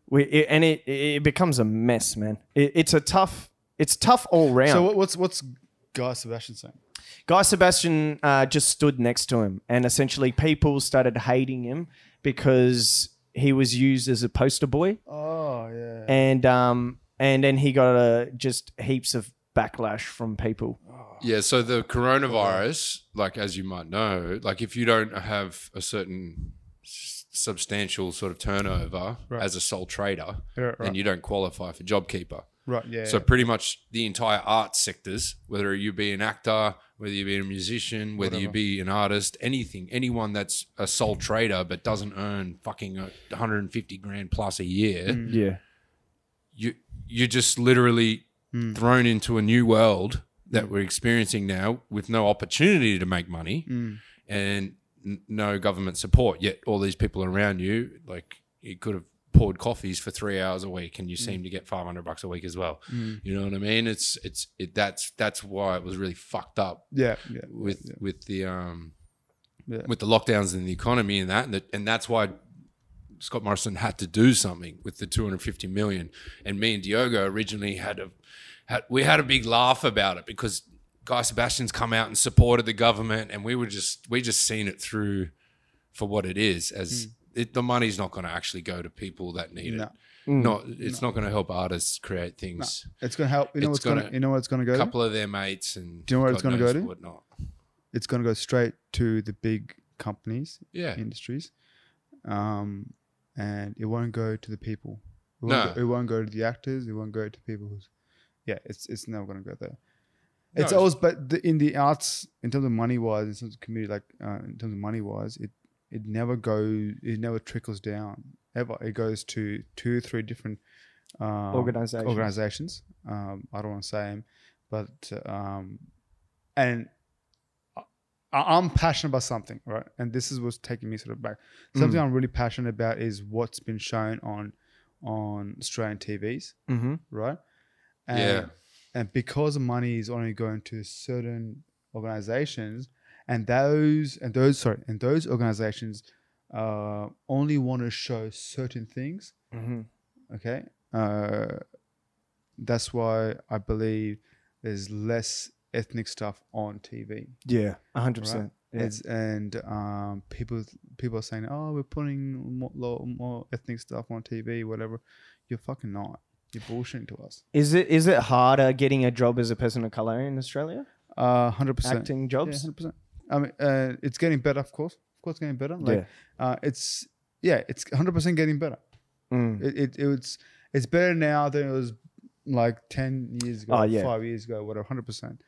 We it, and it it becomes a mess, man. It, it's a tough it's tough all round. So what's what's Guy Sebastian saying? Guy Sebastian uh, just stood next to him, and essentially people started hating him because he was used as a poster boy. Oh yeah. And um and then he got uh, just heaps of backlash from people. Yeah, so the coronavirus, like as you might know, like if you don't have a certain substantial sort of turnover right. as a sole trader, yeah, right. then you don't qualify for JobKeeper. Right. Yeah. So pretty much the entire art sectors, whether you be an actor, whether you be a musician, whether Whatever. you be an artist, anything, anyone that's a sole trader but doesn't earn fucking one hundred fifty grand plus a year, mm. yeah, you you're just literally mm. thrown into a new world that we're experiencing now with no opportunity to make money mm. and n- no government support. Yet all these people around you, like it could have poured coffees for three hours a week and you seem mm. to get five hundred bucks a week as well. Mm. You know what I mean? It's, it's, it, that's, that's why it was really fucked up yeah, yeah with, yeah. with the, um, yeah. with the lockdowns and the economy and that. And, the, and that's why Scott Morrison had to do something with the two hundred fifty million. And me and Diogo originally had a, had, we had a big laugh about it because Guy Sebastian's come out and supported the government and we were just, we just seen it through for what it is as, mm. It, the money's not going to actually go to people that need no. it. Mm. Not, it's no. not going to help artists create things. No. It's going to help. You know what's going to you know what's going to go. A couple to? of their mates and do you know where God it's going to go to? Whatnot. It's going to go straight to the big companies, yeah, industries, um, and it won't go to the people. It won't, no. go, it won't go to the actors. It won't go to people. Who's, yeah, it's it's never going to go there. No, it's, it's always, but the, in the arts, in terms of money wise, in terms of community, like uh, in terms of money wise, it. It never goes. It never trickles down ever. It goes to two, three different um, organizations. Organizations. Um, I don't want to say them, but um, and I, I'm passionate about something, right? And this is what's taking me sort of back. Something mm. I'm really passionate about is what's been shown on on Australian T Vs, mm-hmm. right? And, yeah. And because money is only going to certain organizations. And those and those sorry and those organizations uh, only want to show certain things. Mm-hmm. Okay, uh, that's why I believe there's less ethnic stuff on T V. Yeah, a hundred percent. And um, people people are saying, "Oh, we're putting more, more ethnic stuff on T V, whatever." You're fucking not. You're bullshitting to us. Is it is it harder getting a job as a person of color in Australia? Uh, hundred percent. Acting jobs. Hundred yeah, percent. I mean, uh, it's getting better, of course. Of course, it's getting better. Like, yeah. Uh, it's yeah, it's one hundred percent getting better. Mm. It, it it it's it's better now than it was like ten years ago, oh, yeah. five years ago, whatever. one hundred percent.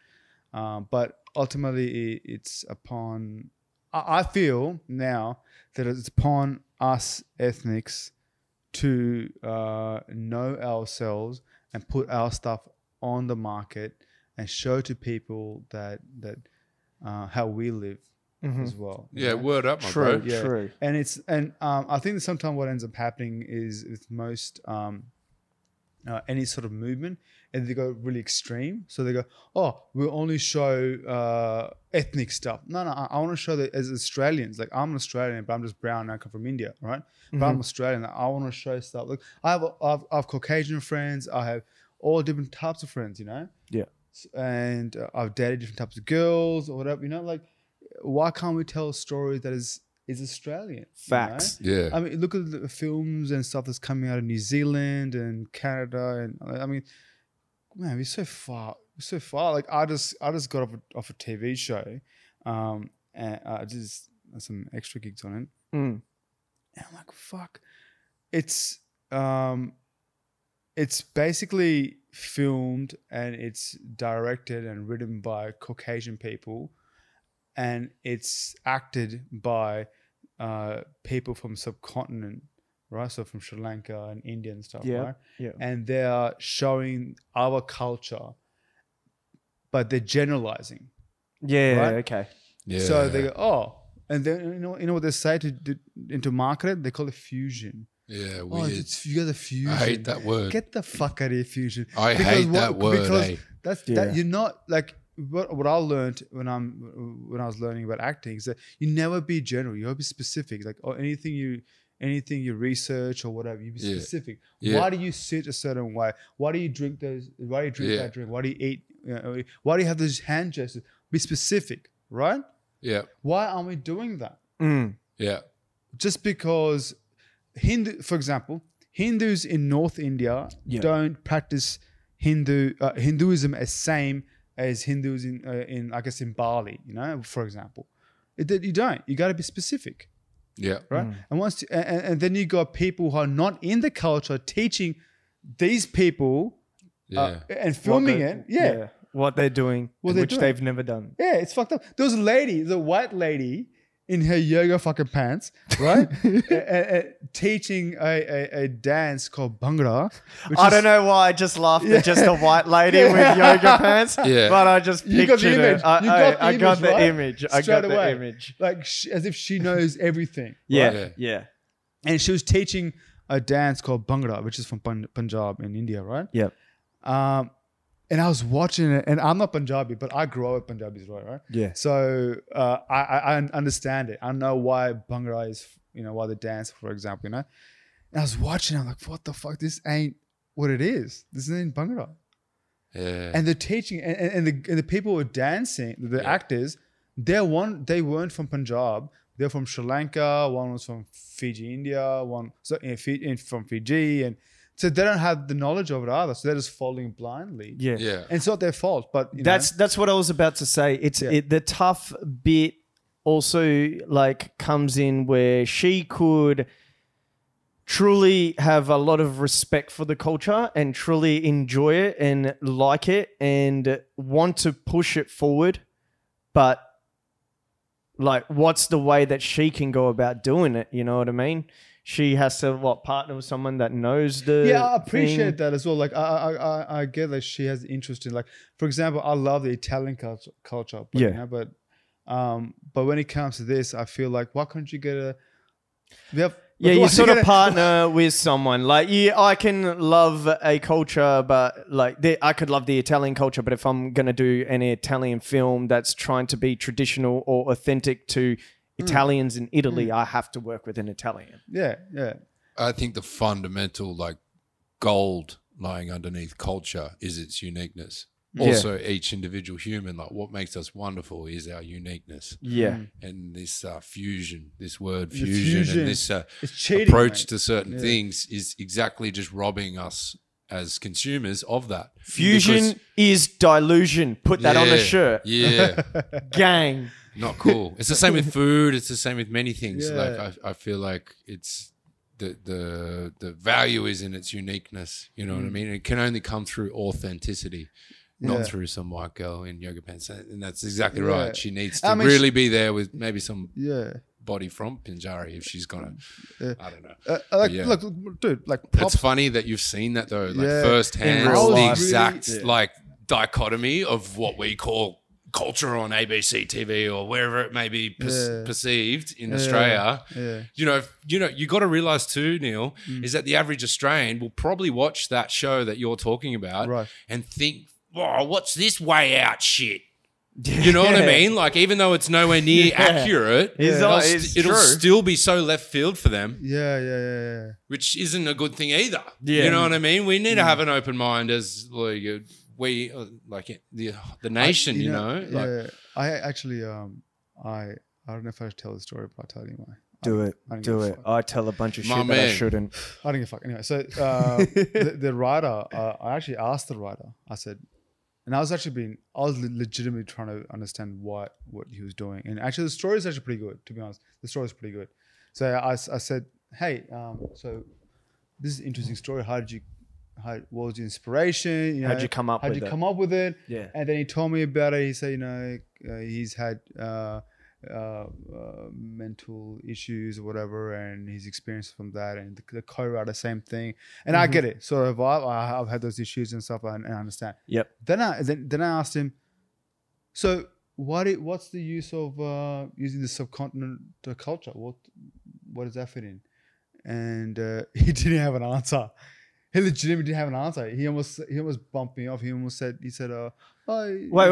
Um, but ultimately, it, it's upon. I, I feel now that it's upon us ethnics to uh, know ourselves and put our stuff on the market and show to people that that. Uh, how we live mm-hmm. as well. Yeah, know? Word up, my true, bro. Yeah. True. And it's and um, I think that sometimes what ends up happening is with most um, uh, any sort of movement, and they go really extreme. So they go, oh, we'll only show uh, ethnic stuff. No, no, I, I want to show that as Australians. Like, I'm an Australian, but I'm just brown. I come from India, right? Mm-hmm. But I'm Australian. I want to show stuff. Look, I have, I have I have Caucasian friends. I have all different types of friends, you know? Yeah. And uh, I've dated different types of girls or whatever, you know? Like, why can't we tell a story that is... is Australian. Facts. You know? Yeah. I mean, look at the films and stuff that's coming out of New Zealand and Canada, and I mean, man, we're so far, we're so far. Like, I just, I just got off a, off a T V show, um, and I just had some extra gigs on it, mm. and I'm like, fuck, it's, um, it's basically filmed and it's directed and written by Caucasian people, and it's acted by uh, people from subcontinent, right? So from Sri Lanka and India and stuff, yeah, right? Yeah. And they are showing our culture, but they're generalizing. Yeah, right? Okay. Yeah. So they go, oh, and then you know, you know what they say to, to into market it? They call it fusion. Yeah, weird. Oh, it's, you got the fusion. I hate that word. Get the fuck out of here, fusion. I because hate what, that word. Because eh? that's yeah. that you're not like. What what I learned when I'm when I was learning about acting is that you never be general. You always be specific. Like, or anything you anything you research or whatever, you be yeah. specific. Yeah. Why do you sit a certain way? Why do you drink those? Why do you drink yeah. that drink? Why do you eat? You know, why do you have those hand gestures? Be specific, right? Yeah. Why aren't we doing that? Mm. Yeah. Just because Hindu, for example, Hindus in North India yeah. don't practice Hindu uh, Hinduism as same. As Hindus in, uh, in I guess in Bali, you know, for example, it, you don't. You got to be specific, yeah, right. Mm. And once, to, and, and then you got people who are not in the culture teaching these people, yeah, uh, and filming it, yeah. yeah, what they're doing, what they're which doing. They've never done. Yeah, it's fucked up. There was a lady, the white lady, in her yoga fucking pants, right? uh, uh, teaching a, a, a dance called Bhangra. I is, don't know why I just laughed yeah. at just a white lady yeah. with yoga pants, yeah. but I just pictured you got the image. it. I, you got I, the I got the right? image. I Straight got the away. image. Like she, as if she knows everything. yeah. Right? yeah, yeah. And she was teaching a dance called Bhangra, which is from Punjab in India, right? Yep. Um, And I was watching it, and I'm not Punjabi, but I grew up with Punjabis, right? Right? Yeah. So uh, I, I understand it. I know why Bhangra is, you know, why they dance, for example, you know. And I was watching, I'm like, what the fuck? This ain't what it is. This isn't Bhangra. Yeah. And the teaching, and, and, the, and the people who were dancing, the yeah. actors, they're one, they weren't from Punjab. They're from Sri Lanka. One was from Fiji, India. One so in, from Fiji, and. So they don't have the knowledge of it either. So they're just following blindly. Yeah. yeah. And it's not their fault. But you that's know. that's what I was about to say. It's yeah. it, the tough bit also like comes in where she could truly have a lot of respect for the culture and truly enjoy it and like it and want to push it forward. But like, what's the way that she can go about doing it? You know what I mean? She has to what partner with someone that knows the yeah. I appreciate thing. that as well. Like I, I, I, I get that she has interest in like, for example, I love the Italian culture, culture but, yeah. You know, but, um, but when it comes to this, I feel like why can't you get a? We have, yeah, you sort of partner a, with someone. Like yeah, I can love a culture, but like they, I could love the Italian culture, but if I'm gonna do an Italian film that's trying to be traditional or authentic to. Italians mm. in Italy, mm. I have to work with an Italian. Yeah, yeah. I think the fundamental like gold lying underneath culture is its uniqueness. Yeah. Also, each individual human, like what makes us wonderful is our uniqueness. Yeah. Mm. And this uh, fusion, this word fusion, fusion. and this uh, cheating, approach mate. to certain yeah. things is exactly just robbing us as consumers of that. Fusion because, is dilution. Put that yeah, on a shirt. Yeah. Gang. Not cool. It's the same with food. It's the same with many things. Yeah. Like I, I feel like it's the the the value is in its uniqueness. You know mm. what I mean? And it can only come through authenticity, yeah. not through some white girl in yoga pants. And that's exactly yeah. right. She needs to I mean, really she, be there with maybe some yeah. body from Punjari if she's gonna. Yeah. I don't know. Uh, like, yeah. Look, dude. Like, it's funny that you've seen that though. Like yeah. firsthand, the exact really, yeah. like dichotomy of what we call. culture on A B C T V or wherever it may be per- yeah. perceived in yeah. Australia, yeah. you know, you know, you got to realise too, Neil, mm. is that the average Australian will probably watch that show that you're talking about right. and think, "Whoa, what's this way out shit?" You know yeah. what I mean? Like, even though it's nowhere near yeah. accurate, yeah. it'll, st- it'll still be so left field for them. Yeah, yeah, yeah, yeah. Which isn't a good thing either. Yeah. You know what I mean? We need yeah. to have an open mind as like we, like the the nation. I, you, you know. know yeah, like, I actually, um, I I don't know if I should tell the story, but I'll tell you why. Do it, do it. I tell a bunch of shit that I shouldn't. I don't give a fuck anyway. So uh, the, the writer, uh, I actually asked the writer. I said. And I was actually being, I was legitimately trying to understand what, what he was doing. And actually the story is actually pretty good, to be honest. The story is pretty good. So I, I said, hey, um, so this is an interesting story. How did you, how, what was your inspiration? You know, how did you come up with it? How did you come up with it? Yeah. And then he told me about it. He said, you know, uh, he's had uh, uh, uh, mental issues or whatever, and his experience from that. And the, the co-writer, same thing. And mm-hmm. I get it. So I've, I've had those issues and stuff, and I understand. Yep. Then I then, then I asked him, so why do, what's the use of uh, using the subcontinent culture? What what does that fit in? And uh, he didn't have an answer. He legitimately didn't have an answer. He almost he almost bumped me off. He almost said he said, uh, oh, wait, wait, wait, wait,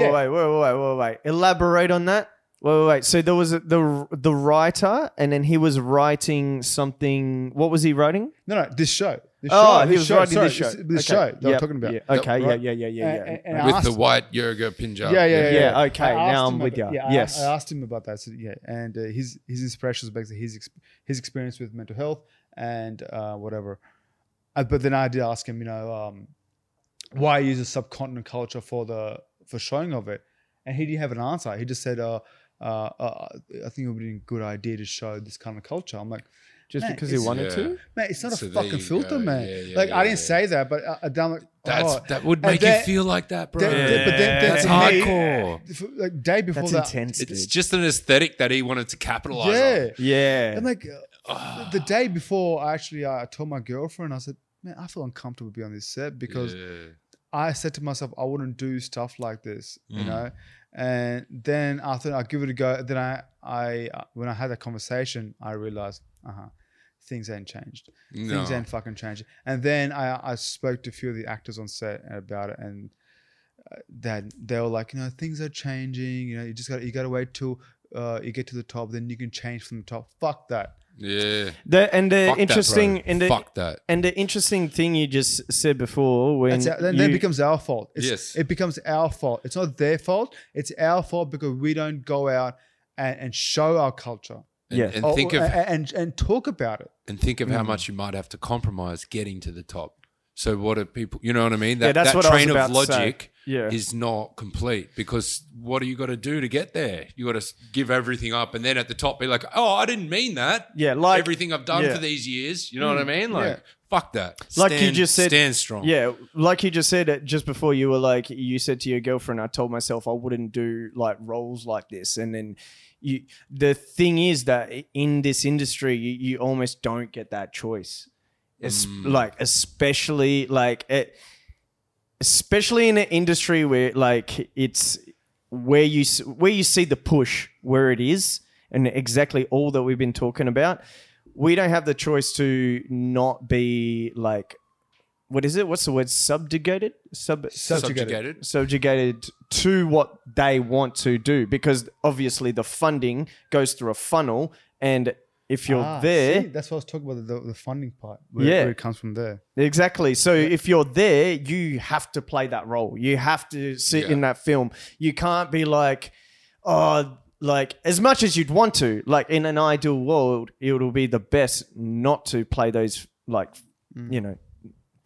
yeah. wait, wait, wait, wait, wait. Elaborate on that. Wait, wait, wait. So there was the the writer, and then he was writing something. What was he writing? No, no, this show. This oh, show, he this was show, writing sorry, this show. This, this okay. show that yep. I'm talking about. Yeah. Okay, right. yeah, yeah, yeah, yeah, yeah. And, and, and with the white yoga Punjab. Yeah, yeah, yeah. yeah, yeah. Okay, now I'm with you. Yeah, yes, I, I asked him about that. So, yeah, and uh, his his inspiration was basically his his experience with mental health. And uh, whatever, uh, but then I did ask him, you know, um, why use a subcontinent culture for the for showing of it, and he didn't have an answer. He just said, uh, uh, uh, "I think it would be a good idea to show this kind of culture." I'm like, just because he wanted yeah. to, man. It's not so a fucking filter, go. man. Yeah, yeah, like yeah, I didn't yeah. say that, but I, I down like oh. that would make that, you feel like that, bro. That, yeah. But then, that's hardcore. Me, like day before that's that, intense, it's dude. just an aesthetic that he wanted to capitalize yeah. on. Yeah, and like. The day before, actually, I told my girlfriend, I said, man, I feel uncomfortable being on this set because yeah. I said to myself, I wouldn't do stuff like this, mm. you know? And then I thought I'd give it a go. Then I, I when I had that conversation, I realized, uh-huh, things ain't changed. No. Things ain't fucking changed. And then I, I spoke to a few of the actors on set about it, and that they were like, you know, things are changing. You know, you just got you got to wait till uh, you get to the top, then you can change from the top. Fuck that. Yeah. The, and the Fuck interesting that, and the, Fuck that. And the interesting thing you just said before when our, then, you, then it becomes our fault. It's, yes. It becomes our fault. It's not their fault. It's our fault because we don't go out and, and show our culture. And, yeah. and or, think of and, and and talk about it. And think of mm-hmm. how much you might have to compromise getting to the top. So what are people, you know what I mean? That, yeah, that's that what train of logic yeah. is not complete because what do you got to do to get there? You got to give everything up and then at the top be like, oh, I didn't mean that. Yeah, like everything I've done yeah. for these years, you know mm, what I mean? Like, yeah. fuck that. Stand, like you just said, stand strong. Yeah, like you just said just before, you were like, you said to your girlfriend, I told myself I wouldn't do like roles like this, and then. You. The thing is that in this industry, you, you almost don't get that choice. It's mm. like especially like it, especially in an industry where like it's where you where you see the push where it is and exactly all that we've been talking about. We don't have the choice to not be like, what is it? What's the word? Subjugated? Sub- subjugated. Subjugated. Subjugated to what they want to do, because obviously the funding goes through a funnel and. If you're ah, there... See, that's what I was talking about, the, the funding part, where, yeah. where it comes from there. Exactly. So yeah. if you're there, you have to play that role. You have to sit yeah. in that film. You can't be like, oh, like as much as you'd want to, like in an ideal world, it will be the best not to play those like, mm. you know,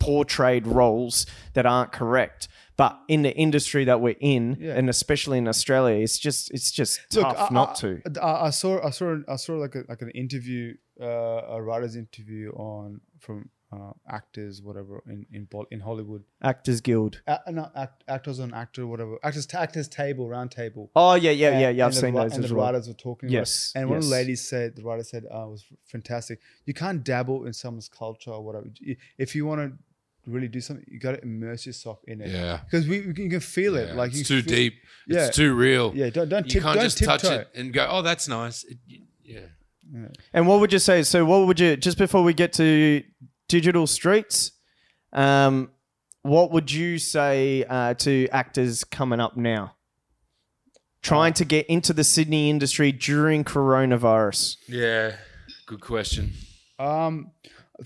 portrayed roles that aren't correct. But in the industry that we're in, yeah. and especially in Australia, it's just it's just Look, tough I, not to. I, I saw I saw I saw like a, like an interview, uh, a writer's interview on from uh, actors whatever in in, in Hollywood. Actors Guild. Uh, no, act, actors on actor whatever. Actors actors table round table. Oh yeah yeah and, yeah yeah. I've seen the, those. And as the well. writers were talking. Yes. About it. And yes. one of the ladies said, the writer said, oh, it was fantastic. You can't dabble in someone's culture or whatever. If you want to really do something, you got to immerse yourself in it. Yeah, because we, we can, you can feel it. Yeah. Like it's too feel, deep. Yeah. It's too real. Yeah, don't don't. Tip, you can't don't just tip touch toe. It and go, oh, that's nice. It, yeah. yeah. And what would you say? So, what would you just before we get to Digital Streets? Um, what would you say uh, to actors coming up now, trying to get into the Sydney industry during coronavirus? Yeah, good question. Um,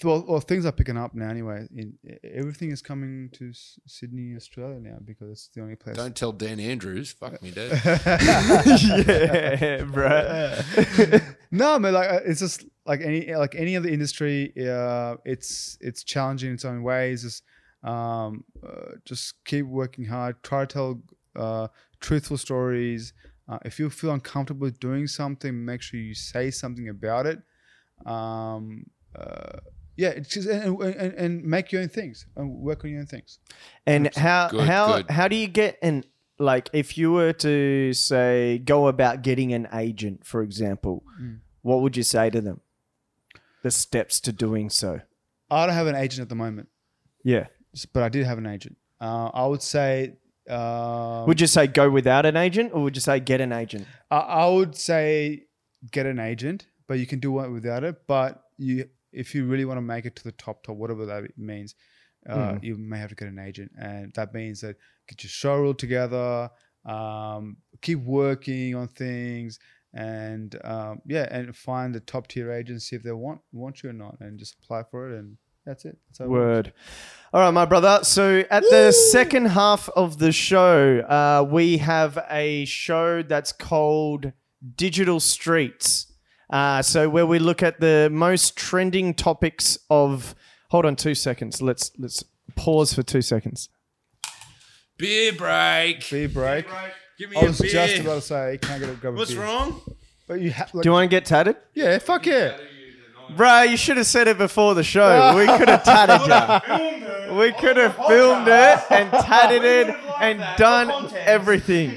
well, well things are picking up now anyway. In, everything is coming to S- Sydney, Australia now because it's the only place. Don't tell Dan Andrews. Fuck me, Dad. Yeah, bro. No, man, like it's just like any like any other industry. Uh, it's it's challenging in its own ways. Just um, uh, just keep working hard. Try to tell uh, truthful stories. Uh, if you feel uncomfortable doing something, make sure you say something about it. Um, uh, yeah, it's just, and, and and make your own things and work on your own things. And Oops. how good, how good. how do you get an like if you were to say go about getting an agent, for example, mm. what would you say to them? The steps to doing so. I don't have an agent at the moment. Yeah, but I did have an agent. Uh, I would say. Um, would you say go without an agent, or would you say get an agent? I, I would say get an agent. But you can do one without it. But you, if you really want to make it to the top, top, whatever that means, uh, mm. you may have to get an agent. And that means that get your show reel together, um, keep working on things, and um, yeah, and find the top tier agents, see if they want want you or not, and just apply for it. And that's it. That's how Word. It All right, my brother. So at Woo! the second half of the show, uh, we have a show that's called Digital Streets. Uh, so where we look at the most trending topics of hold on two seconds. Let's let's pause for two seconds. Beer break. Beer break. Beer break. Give me I a was beer. Just about to say can't get a grab What's a beer. wrong? But you ha- like, do you want to get tatted? Yeah, fuck yeah. Bruh, you should have said it before the show. We could have tatted you. We could have filmed it and tatted it and done everything.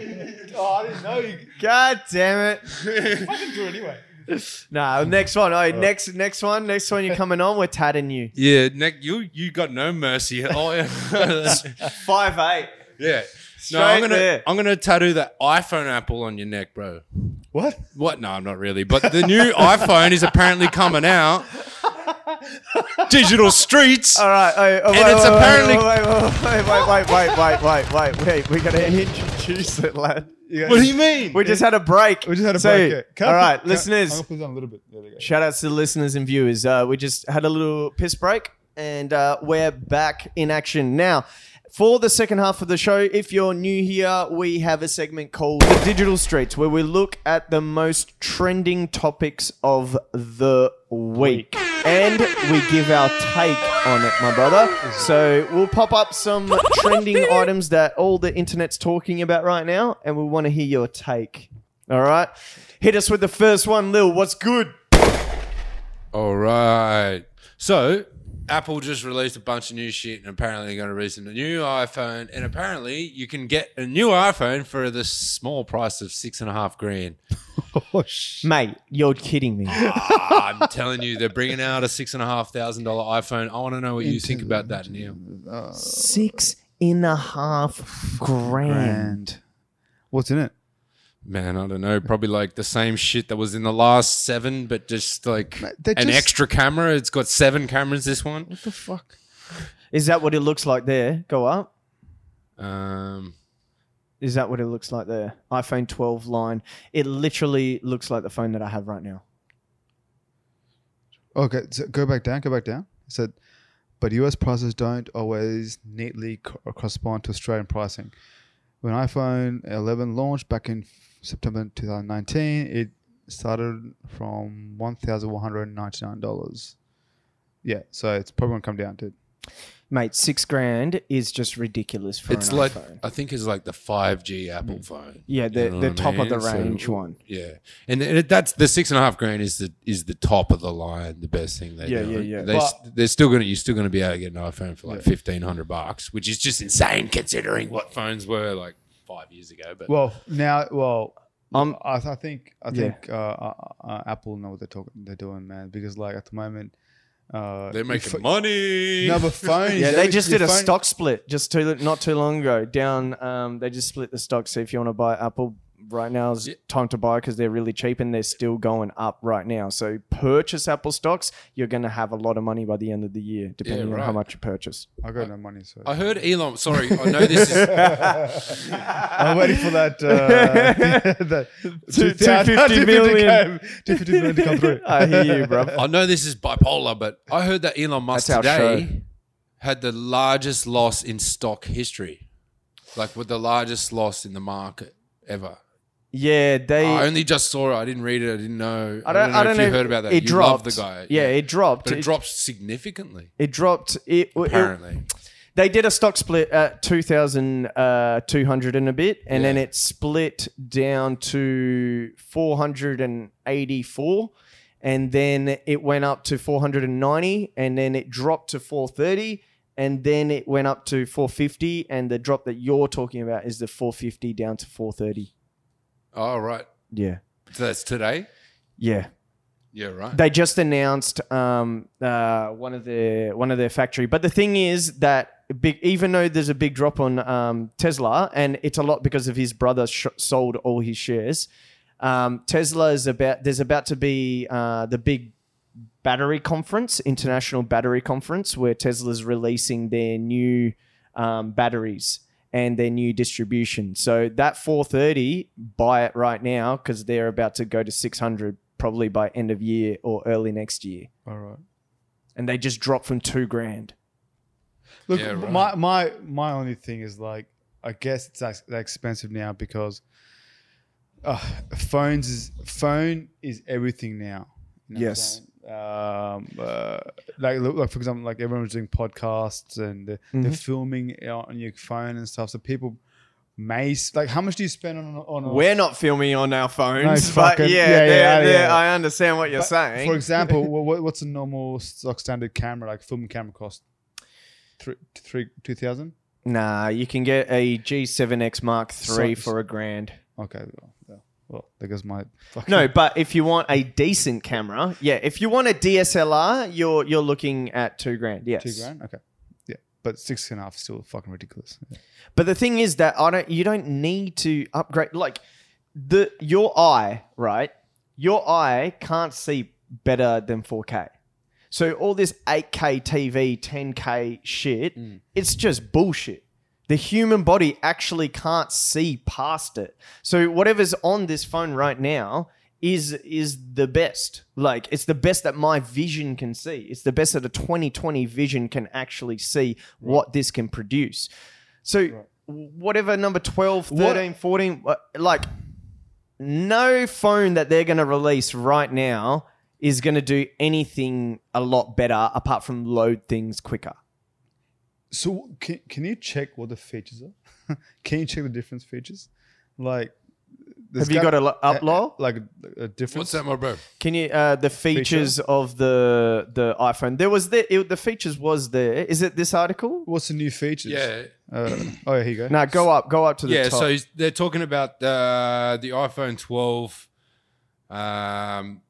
Oh, I didn't know you. God damn it. I can do it anyway. Nah, next one. All right, All right. Next next one. Next one you're coming on, we're tatting you. Yeah, Nick, you you got no mercy. Oh, yeah. five eight Yeah. Straight no, I'm gonna there. I'm gonna tattoo the iPhone Apple on your neck, bro. What? What? No, I'm not really. But the new iPhone is apparently coming out. Digital Streets. All right. Wait, oh, and wait, it's wait, apparently wait, wait, wait, wait, wait, wait, wait, wait. We gotta introduce it, lad. What do you mean? We just had a break. We just had a so, break. Yeah. All right, put, listeners. I'll put on a little bit. There we go. Shout outs to the listeners and viewers. Uh, we just had a little piss break, and uh, we're back in action now. For the second half of the show, if you're new here, we have a segment called The Digital Streets, where we look at the most trending topics of the week. And we give our take on it, my brother. So we'll pop up some trending items that all the internet's talking about right now, and we want to hear your take. All right? Hit us with the first one, Lil. What's good? All right. So... Apple just released a bunch of new shit, and apparently they're going to release a new iPhone. And apparently, you can get a new iPhone for the small price of six and a half grand. Oh, sh- Mate, you're kidding me. Ah, I'm telling you, they're bringing out a six and a half thousand dollar iPhone. I want to know what you think about that, Neil. Six and a half grand. grand. What's in it? Man, I don't know. Probably like the same shit that was in the last seven, but just like Man, an just... extra camera. It's got seven cameras, this one. What the fuck? Is that what it looks like there? Go up. Um, Is that what it looks like there? iPhone twelve line. It literally looks like the phone that I have right now. Okay, so go back down, go back down. So, but U S prices don't always neatly co- correspond to Australian pricing. When iPhone eleven launched back in September twenty nineteen, it started from one thousand one hundred ninety-nine dollars. Yeah, so it's probably going to come down to... Mate, six grand is just ridiculous for it's an like, iPhone. I think it's like the five G Apple phone. Yeah, the, you know the top I mean? of the range so, one. Yeah, and it, that's the six and a half grand is the is the top of the line, the best thing they yeah, do. Yeah, yeah, yeah. They, well, they're still going to you're still going to be able to get an iPhone for like yeah. fifteen hundred bucks, which is just insane considering what phones were like five years ago. But well, now, well, um, I, I think I think yeah. uh, uh, uh, Apple know what they're talking, they're doing, man, because like at the moment. Uh, They're making f- money. No, but phones. Yeah, they just did a phone- stock split just too, not too long ago. Down, um, they just split the stock. So if you want to buy Apple right now, is yeah. time to buy because they're really cheap and they're still going up right now. So purchase Apple stocks. You're going to have a lot of money by the end of the year, depending yeah, right. on how much you purchase. I got I, no money. So I heard Elon. Sorry, I know this is. I'm waiting for that. Uh, that two, two hundred fifty million two hundred fifty million to come through. I hear you, bro. I know this is bipolar, but I heard that Elon Musk today had the largest loss in stock history, like with the largest loss in the market ever. Yeah, they. I only just saw it. I didn't read it. I didn't know. I don't, I don't know I don't if know. you heard about that. It you dropped. Love the guy. Yeah, yeah, it dropped. But it, it dropped significantly. It dropped. It, Apparently. It, they did a stock split at two thousand two hundred and a bit, and yeah. then it split down to four hundred eighty-four, and then it went up to four hundred ninety, and then it dropped to four thirty. And then it went up to four fifty, and the drop that you're talking about is the four fifty down to four thirty. Oh, right. Yeah. So that's today? Yeah. Yeah, right. They just announced um, uh, one of their one of their factory. But the thing is that big, even though there's a big drop on um, Tesla, and it's a lot because of his brother sh- sold all his shares, um, Tesla is about – there's about to be uh, the big – battery conference, international battery conference, where Tesla's releasing their new um, batteries and their new distribution. So that four thirty, buy it right now because they're about to go to six hundred probably by end of year or early next year. All right. And they just dropped from two grand. Look, yeah, right. my, my, my only thing is like, I guess it's that expensive now because uh, phones is, phone is everything now. You know yes. Um, uh, like, like for example, like everyone's doing podcasts and they're, mm-hmm. they're filming on your phone and stuff. So people may like, how much do you spend on? on a, We're not filming on our phones, no, but yeah, yeah, yeah, they're, yeah, they're, yeah, I understand what you're but saying. For example, what, what's a normal stock standard camera, like film camera, cost? Three, three, two thousand? Nah, you can get a G seven X Mark three so, for a grand. Okay. Well, there goes my fucking... No, but if you want a decent camera, yeah, if you want a D S L R, you're you're looking at two grand, yes. Two grand, okay. Yeah, but six and a half is still fucking ridiculous. Yeah. But the thing is that I don't. you don't need to upgrade. Like, the your eye, right? Your eye can't see better than four K. So all this eight K T V, ten K shit, mm. it's just bullshit. The human body actually can't see past it. So whatever's on this phone right now is is the best. Like, it's the best that my vision can see. It's the best that a twenty twenty vision can actually see right. what this can produce. So right. whatever number twelve, thirteen, what? fourteen, like no phone that they're going to release right now is going to do anything a lot better apart from load things quicker. So can can you check what the features are? Can you check the difference features? Like, have you got a upload? Like a, a difference? What's that, my bro? Can you uh, the features Feature? of the the iPhone? There was the it, the features was there. Is it this article? What's the new features? Yeah. Uh, oh, yeah, here you go. Now nah, go up, go up to the yeah, top. Yeah. So they're talking about uh, the iPhone twelve. Um,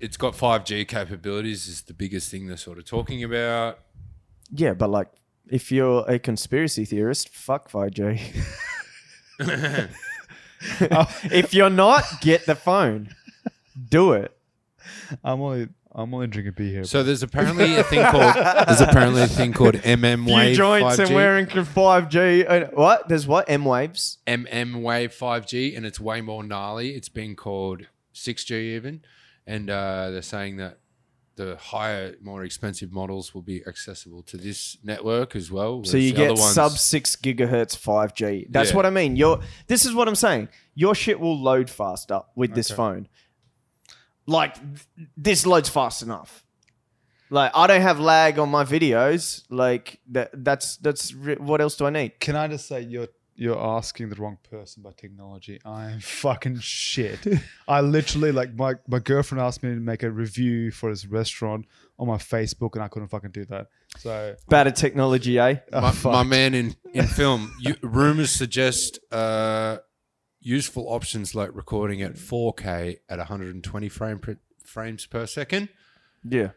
it's got five G capabilities. Is the biggest thing they're sort of talking about. Yeah, but like, if you're a conspiracy theorist, fuck five G. If you're not, get the phone. Do it. I'm only, I'm only drinking beer here. So there's apparently a thing called, there's apparently a thing called M M Wave. You joined five G. Somewhere in five G. What? There's what? M Waves. M M Wave five G, and it's way more gnarly. It's been called six G even, and uh, they're saying that the higher, more expensive models will be accessible to this network as well. So you get sub six gigahertz five G. That's yeah. what I mean. Your this is what I'm saying. Your shit will load faster with okay. this phone. Like this loads fast enough. Like I don't have lag on my videos. Like that. That's that's what else do I need? Can I just say you're you're asking the wrong person by technology. I am fucking shit. I literally, like, my, my girlfriend asked me to make a review for his restaurant on my Facebook and I couldn't fucking do that. So bad at technology, eh? My, oh, my man in, in film, you, rumors suggest uh, useful options like recording at four K at one hundred twenty frame per, frames per second. Yeah.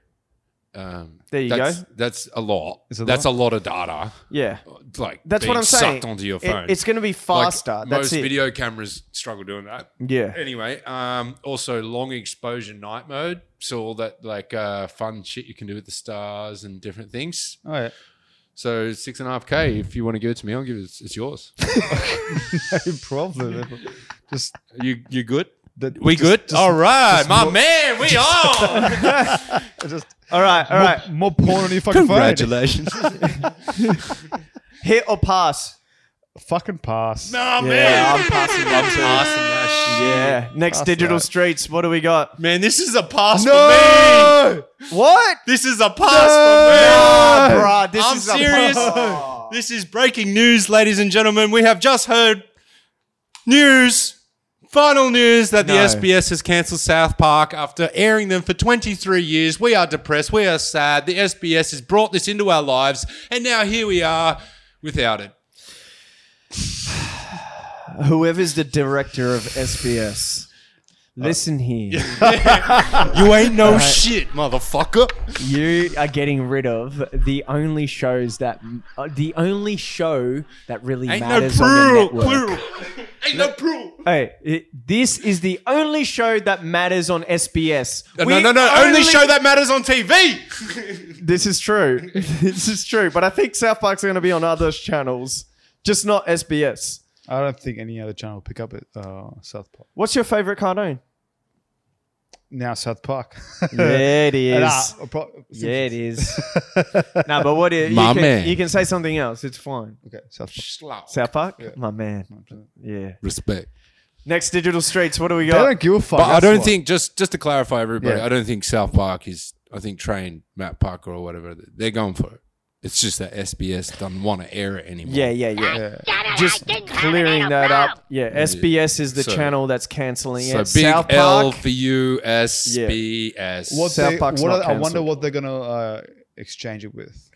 Um, there you that's, go. That's a lot. A that's lot? a lot of data. Yeah. Like that's being what I'm saying. Sucked onto your phone. It, it's going to be faster. Like that's most it. video cameras struggle doing that. Yeah. Anyway, um, also long exposure night mode. So all that like uh, fun shit you can do with the stars and different things. Oh, yeah. So six and a half K, if you want to give it to me, I'll give it. It's yours. No problem. Just you, you good? That we just, good? Just, all right, my more, man, we on. Just, all right, all right. More, more porn on your fucking Congratulations. phone. Congratulations. Hit or pass? Fucking pass. No, yeah, man. I'm passing, I'm passing that shit. Yeah. Next pass Digital that. Streets, what do we got? Man, this is a pass no! for me. What? This is a pass no! for me. No, bruh, this I'm is serious. A pass. This is breaking news, ladies and gentlemen. We have just heard news. Final news that no. the S B S has cancelled South Park after airing them for twenty-three years. We are depressed. We are sad. The S B S has brought this into our lives, and now here we are without it. Whoever's the director of S B S, listen oh. here. You ain't no right. shit, motherfucker. You are getting rid of the only shows that uh, the only show that really ain't matters no plural, on the network. Plural. Ain't no plural. Hey, it, this is the only show that matters on S B S. No, we no, no, no. Only, only show that matters on T V. This is true. This is true. But I think South Park's going to be on other channels, just not S B S. I don't think any other channel will pick up it. Uh, South Park. What's your favorite cartoon? Now South Park. Yeah, it is. Nah, pro- yeah, it is. Nah, but what is? My you can, man. You can say something else. It's fine. Okay, South Park. South Park? Yeah. My man. Yeah. Respect. Next Digital Streets. What do we got? They don't give a fuck. But I don't what. think, just, just to clarify everybody, yeah. I don't think South Park is, I think Train, Matt Parker or whatever, they're going for it. It's just that S B S doesn't want to air it anymore. Yeah, yeah, yeah. yeah. Just clearing that up. Yeah, yeah. S B S is the so, channel that's cancelling it. So big South Park, L for you, S B S. Yeah. What South they, Park's what not are, I wonder what they're going to uh, exchange it with.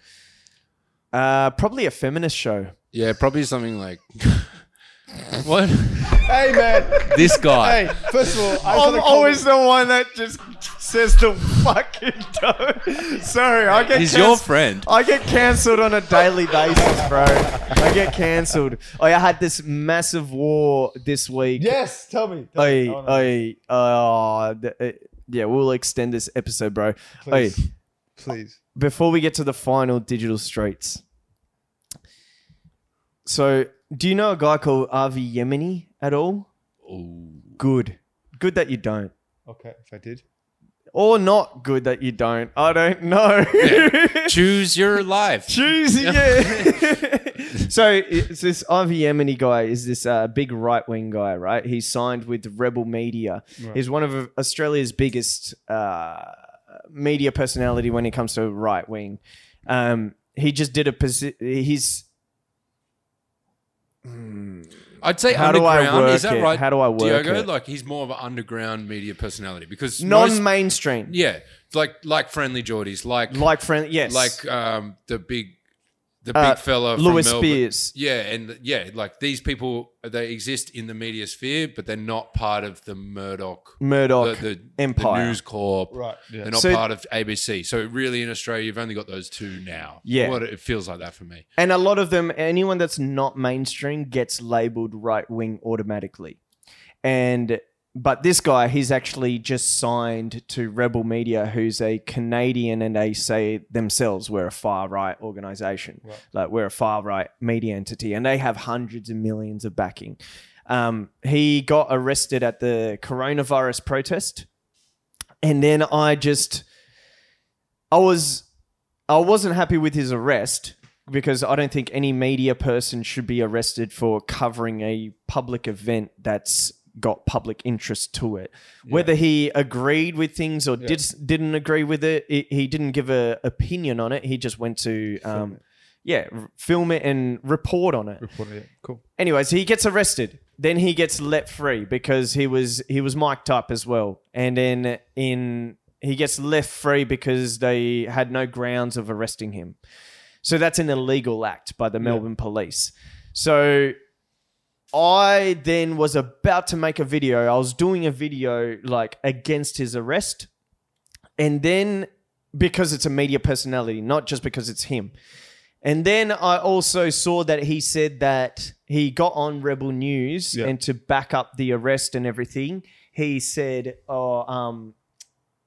Uh, probably a feminist show. Yeah, probably something like... What? Hey, man. This guy. Hey, first of all, I I'm always the one that just says the fucking don't. Sorry, I get. He's canc- your friend. I get cancelled on a daily basis, bro. I get cancelled. I had this massive war this week. Yes, tell me. Tell I, me. Oh, no. I, uh, th- uh, yeah, we'll extend this episode, bro. Please, I, please. Before we get to the final Digital Streets, so. Do you know a guy called Avi Yemeni at all? Ooh. Good. Good that you don't. Okay, if I did. Or not good that you don't. I don't know. Yeah. Choose your life. Choose, yeah. So it's this Avi Yemeni guy is this uh, big right-wing guy, right? He signed with Rebel Media. Right. He's one of Australia's biggest uh, media personality when it comes to right-wing. Um, he just did a... Posi- he's... I'd say How underground. Do I work Is that it? right? How do I work Diogo? It? Like he's more of an underground media personality because non-mainstream. Most, yeah, like like Friendly Geordies, like like friend, yes, like um the big the uh, big fella, Lewis from Spears. Yeah, and yeah, like these people they exist in the media sphere, but they're not part of the Murdoch Murdoch the, the, Empire, the News Corp. Right, yeah. They're not so, part of A B C. So really, in Australia, you've only got those two now. Yeah, what, it feels like that for me. And a lot of them, anyone that's not mainstream gets labelled right wing automatically. And but this guy, he's actually just signed to Rebel Media, who's a Canadian, and they say themselves, we're a far-right organization. Right. Like, we're a far-right media entity, and they have hundreds of millions of backing. Um, he got arrested at the coronavirus protest, and then I just... I, was, I wasn't happy with his arrest because I don't think any media person should be arrested for covering a public event that's... got public interest to it. Yeah. Whether he agreed with things or yeah. did, didn't agree with it, it, he didn't give an opinion on it. He just went to, um, film yeah, r- film it and report on it. Report it, yeah. Cool. Anyways, he gets arrested. Then he gets let free because he was he was mic'd up as well. And then in he gets left free because they had no grounds of arresting him. So that's an illegal act by the yeah. Melbourne police. So... I then was about to make a video. I was doing a video like against his arrest. And then because it's a media personality, not just because it's him. And then I also saw that he said that he got on Rebel News yeah. and to back up the arrest and everything, he said, oh, um,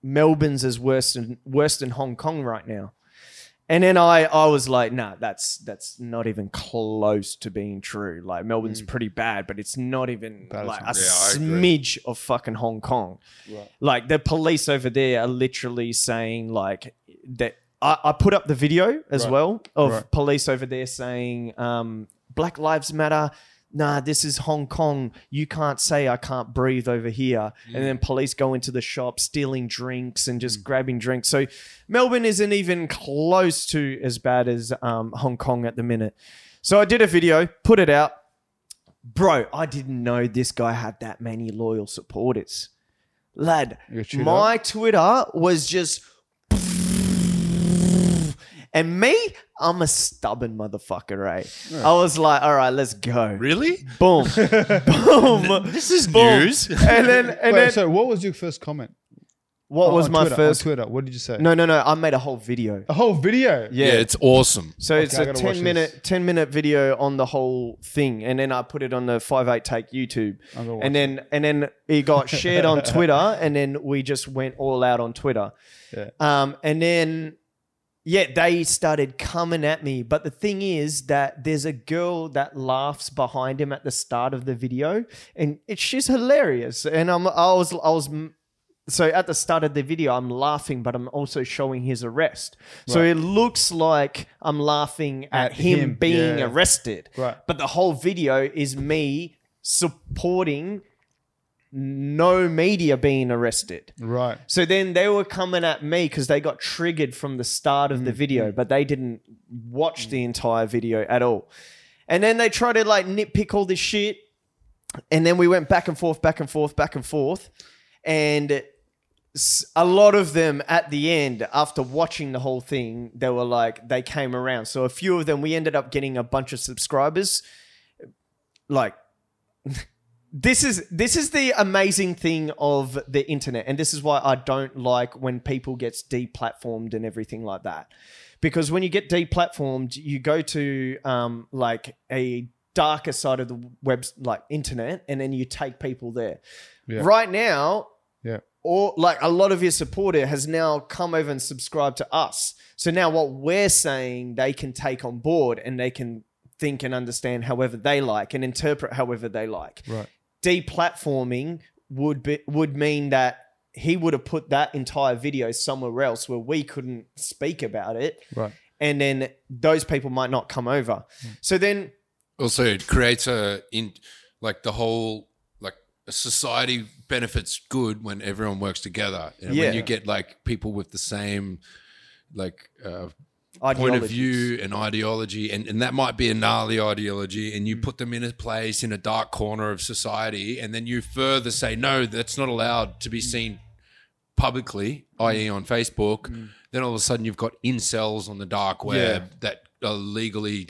Melbourne's is worse than, worse than Hong Kong right now. And then I, I was like, nah, that's that's not even close to being true. Like, Melbourne's mm. pretty bad, but it's not even that like a yeah, smidge of fucking Hong Kong. Right. Like, the police over there are literally saying like that. I, I put up the video as right. well of right. police over there saying um, Black Lives Matter. Nah, this is Hong Kong. You can't say I can't breathe over here. Mm. And then police go into the shop stealing drinks and just mm. grabbing drinks. So Melbourne isn't even close to as bad as um, Hong Kong at the minute. So I did a video, put it out. Bro, I didn't know this guy had that many loyal supporters. Lad, my Twitter was just... And me, I'm a stubborn motherfucker, right? Yeah. I was like, all right, let's go. Really? Boom. Boom. This is boom. News. And then, and Wait, then. So, what was your first comment? What oh, was my Twitter, first? On Twitter. What did you say? No, no, no. I made a whole video. A whole video? Yeah, yeah it's awesome. So, okay, it's a ten minute video on the whole thing. And then I put it on the Five Eight Take YouTube. And then, and then it got shared on Twitter. And then we just went all out on Twitter. Yeah. Um, and then. Yeah, they started coming at me. But the thing is that there's a girl that laughs behind him at the start of the video, and it's she's hilarious. And I'm, I was, I was, so at the start of the video, I'm laughing, but I'm also showing his arrest. Right. So it looks like I'm laughing at, at him, him being yeah. arrested. Right. But the whole video is me supporting no media being arrested. Right. So then they were coming at me because they got triggered from the start of mm-hmm. the video, but they didn't watch mm-hmm. the entire video at all. And then they tried to like nitpick all this shit. And then we went back and forth, back and forth, back and forth. And a lot of them at the end, after watching the whole thing, they were like, they came around. So a few of them, we ended up getting a bunch of subscribers. Like... This is this is the amazing thing of the internet, and this is why I don't like when people get deplatformed and everything like that. Because when you get deplatformed, you go to um, like a darker side of the web, like internet, and then you take people there. Yeah. Right now, yeah, or like a lot of your supporter has now come over and subscribed to us. So now what we're saying, they can take on board and they can think and understand however they like and interpret however they like. Right. Deplatforming would be, would mean that he would have put that entire video somewhere else where we couldn't speak about it. Right. And then those people might not come over. Mm. So then also it creates a in like the whole like a society benefits good when everyone works together. And yeah. when you get like people with the same like uh point of view and ideology, and, and that might be a gnarly ideology, and you put them in a place in a dark corner of society, and then you further say, no, that's not allowed to be seen publicly, that is on Facebook, mm. then all of a sudden you've got incels on the dark web yeah. that are legally,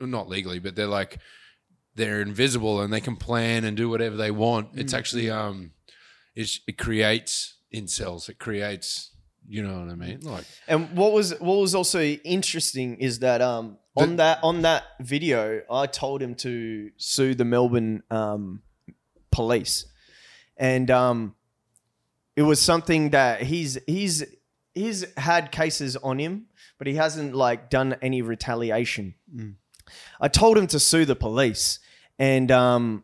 not legally, but they're like, they're invisible and they can plan and do whatever they want. Mm. It's actually, um, it's, it creates incels, it creates... You know what I mean? Like, and what was what was also interesting is that um on the, that on that video, I told him to sue the Melbourne um police, and um it was something that he's he's he's had cases on him, but he hasn't like done any retaliation. Mm. I told him to sue the police, and um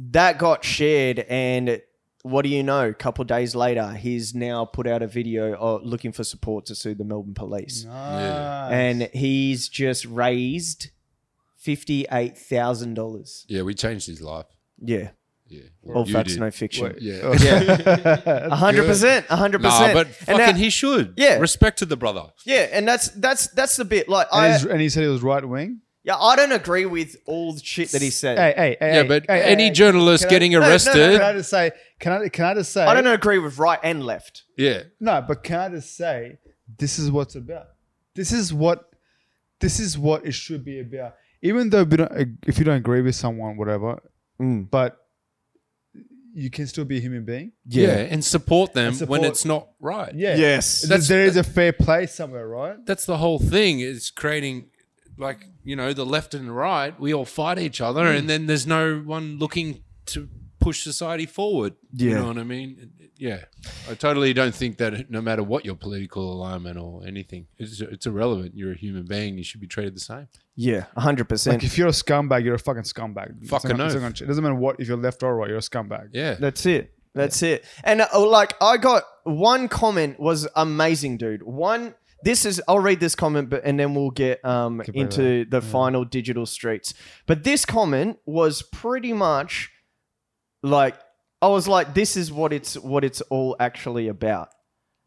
that got shared and. What do you know? A couple of days later, he's now put out a video of looking for support to sue the Melbourne police. Nice. Yeah. And he's just raised fifty-eight thousand dollars. Yeah, we changed his life. Yeah. Yeah. All facts, did. No fiction. Wait, yeah. yeah. one hundred percent. one hundred percent. Nah, but fucking now, he should. Yeah. Respect to the brother. Yeah, and that's that's that's the bit. Like and, I, and he said he was right wing? Yeah, I don't agree with all the shit that he said. Hey, hey, hey. Yeah, but hey, any hey, journalist I, getting arrested. No, no, no, can I just say, can I, can I just say. I don't agree with right and left. Yeah. No, but can I just say, this is what's about. This is what, this is what it should be about. Even though we don't, if you don't agree with someone, whatever, mm. but you can still be a human being. Yeah, yeah. and support them and support, when it's not right. Yeah. Yes. That's, there is a fair play somewhere, right? That's the whole thing, is creating, like, you know, the left and the right, we all fight each other mm. and then there's no one looking to push society forward. Yeah. You know what I mean? Yeah. I totally don't think that no matter what your political alignment or anything, it's, it's irrelevant. You're a human being. You should be treated the same. Yeah, one hundred percent. Like if you're a scumbag, you're a fucking scumbag. Fucking no. It doesn't matter what, if you're left or right, you're a scumbag. Yeah. That's it. That's yeah. it. And uh, like I got one comment was amazing, dude. One... This is, I'll read this comment but, and then we'll get um, into the yeah. final Digital Streets. But this comment was pretty much like, I was like, this is what it's what it's all actually about.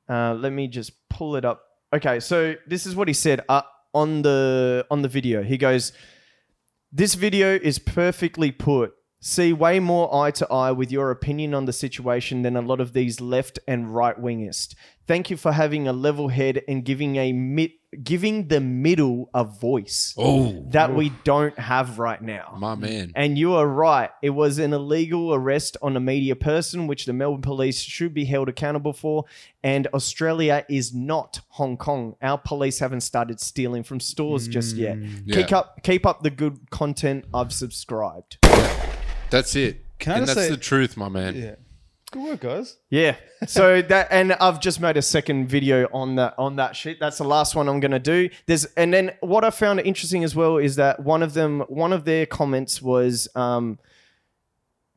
Uh, let me just pull it up. Okay, so this is what he said uh, on the on the video. He goes, "This video is perfectly put. See way more eye to eye with your opinion on the situation than a lot of these left and right wingists. Thank you for having a level head and giving a mi- giving the middle a voice oh, that oh. we don't have right now. My man. And you are right. It was an illegal arrest on a media person, which the Melbourne police should be held accountable for. And Australia is not Hong Kong. Our police haven't started stealing from stores mm, just yet. Yeah. Keep up, keep up the good content. I've subscribed." That's it. Can I and that's say, the truth, my man. Yeah. Good work, guys. Yeah. So that, and I've just made a second video on that on that shit. That's the last one I'm gonna do. There's and then what I found interesting as well is that one of them, one of their comments was um,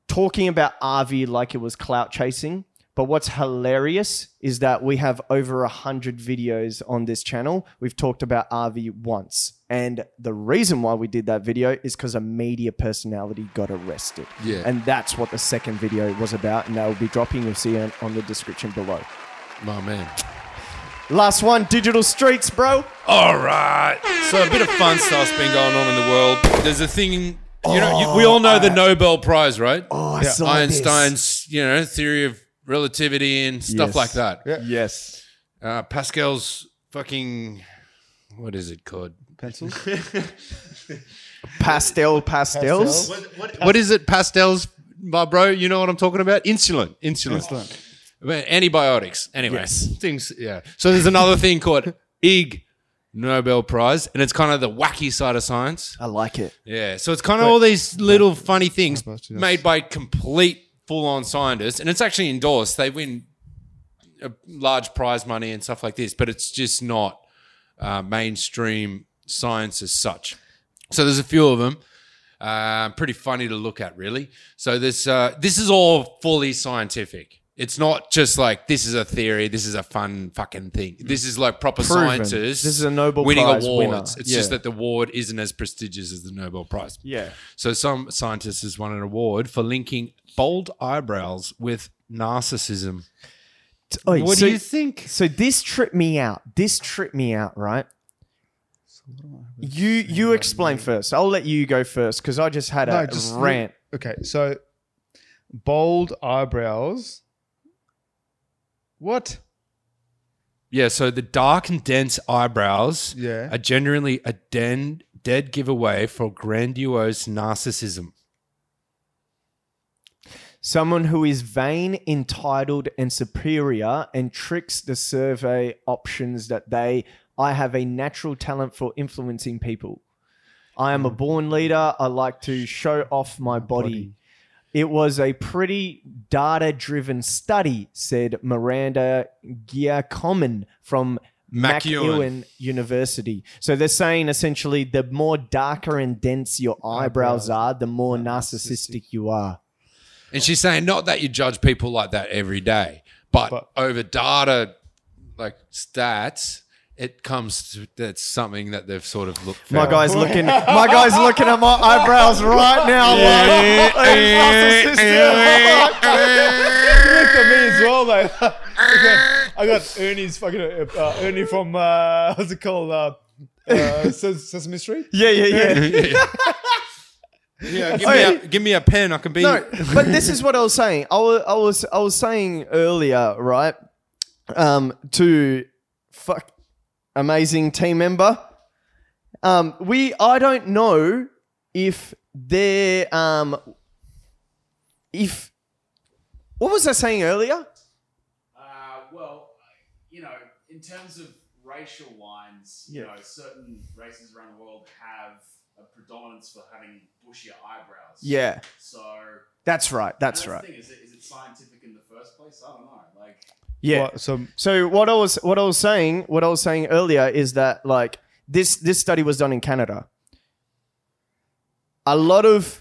talking about Avi like it was clout chasing. But what's hilarious is that we have over a hundred videos on this channel. We've talked about Avi once. And the reason why we did that video is because a media personality got arrested. Yeah. And that's what the second video was about. And that will be dropping. You'll see it on the description below. My man. Last one, Digital Streets, bro. All right. So a bit of fun stuff's been going on in the world. There's a thing... you know. Oh, you, we all know uh, the Nobel Prize, right? Oh, I yeah. saw Einstein's, this. you know, theory of... relativity and stuff yes. like that. Yeah. Yes. Uh, Pascal's fucking, what is it called? Pencils? Pastel, pastels? What, what, what is it? Pastels, my bro? You know what I'm talking about? Insulin. Insulin. Insulin. Oh. Antibiotics. Anyway. Yes. Things, yeah. So there's another thing called Ig Nobel Prize, and it's kind of the wacky side of science. I like it. Yeah. So it's kind of Wait, all these little no, funny things no, made by complete full-on scientists, and it's actually endorsed. They win a large prize money and stuff like this, but it's just not uh, mainstream science as such. So there's a few of them, uh, pretty funny to look at, really. So this uh, this is all fully scientific. It's not just like this is a theory, this is a fun fucking thing. This is like proper Proven. scientists. This is a Nobel winning Prize awards. Winner. It's yeah. just that the award isn't as prestigious as the Nobel Prize. Yeah. So some scientist has won an award for linking bold eyebrows with narcissism. Oh, what so, do you think? So this tripped me out. This tripped me out, right? So what do I you you explain me? first. I'll let you go first because I just had no, a just rant. Okay, so bold eyebrows. What? Yeah, so the dark and dense eyebrows yeah. are generally a den, dead giveaway for grandiose narcissism. Someone who is vain, entitled, and superior and tricks the survey options that they, I have a natural talent for influencing people. I am a born leader. I like to show off my body. body. It was a pretty data-driven study, said Miranda Giacomin from McEwan University. So they're saying essentially the more darker and dense your eyebrows, eyebrows. are, the more narcissistic. narcissistic you are. And she's saying not that you judge people like that every day, but, but over data, like stats... It comes to that's something that they've sort of looked for. My guy's looking my guy's looking at my eyebrows right now. Yeah, like, yeah, yeah, yeah, yeah. Look at me as well, though. I got Ernie's fucking uh, Ernie from uh, what's it called? Uh, uh, Sesame Street? Yeah, yeah, yeah. Yeah, give, okay. me a, give me a pen. I can be. No, but this is what I was saying. I was I was I was saying earlier, right? Um, to fuck. Amazing team member. Um, we I don't know if they're um, if What was I saying earlier? Uh, well, you know, in terms of racial lines, yeah. you know, certain races around the world have a predominance for having bushier eyebrows. Yeah. So that's right. That's, that's right. The thing is, it, is it scientific in the first place? I don't know. Like, yeah. What, so, so what I was what I was saying what I was saying earlier is that like this this study was done in Canada. A lot of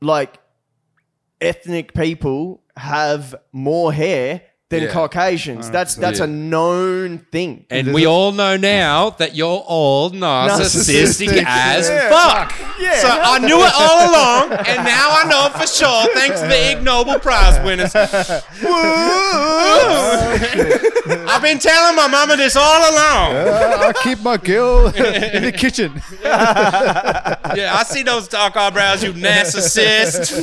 like ethnic people have more hair than yeah. Caucasians. That's that's yeah. a known thing. And we all know now that you're all narcissistic, narcissistic. as yeah. fuck. Yeah. So I knew it all along, and now I know for sure, thanks to the Ig Nobel Prize winners. I've been telling my mama this all along. Uh, I keep my girl in the kitchen. Yeah, I see those dark eyebrows, you narcissist.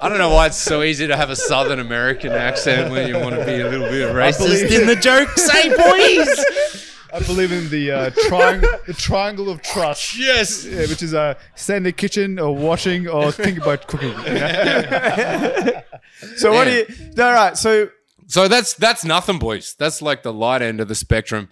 I don't know why it's so easy to have a Southern American accent when you want to be a little bit racist in the joke. Say, boys! I believe in the, uh, tri- the triangle of trust. Yes. Yeah, which is uh, stay in the kitchen or washing or think about cooking. You know? So yeah. what do you... All right, so... So that's that's nothing, boys. That's like the light end of the spectrum.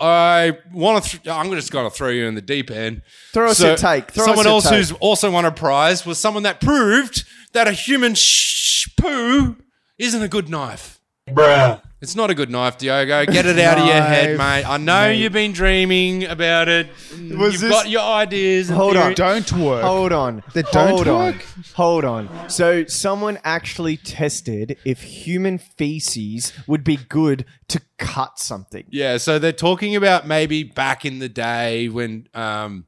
I want to... Th- I'm just going to throw you in the deep end. Throw us so a take. Throw someone us else take. Who's also won a prize was someone that proved that a human sh- poo... isn't a good knife. Bruh. It's not a good knife, Diogo. Get it out of your head, mate. I know mate. You've been dreaming about it. Was You've this... got your ideas. Hold theory. on. Don't work. Hold on. They don't Hold work. On. Hold on. So someone actually tested if human feces would be good to cut something. Yeah, so they're talking about maybe back in the day when um,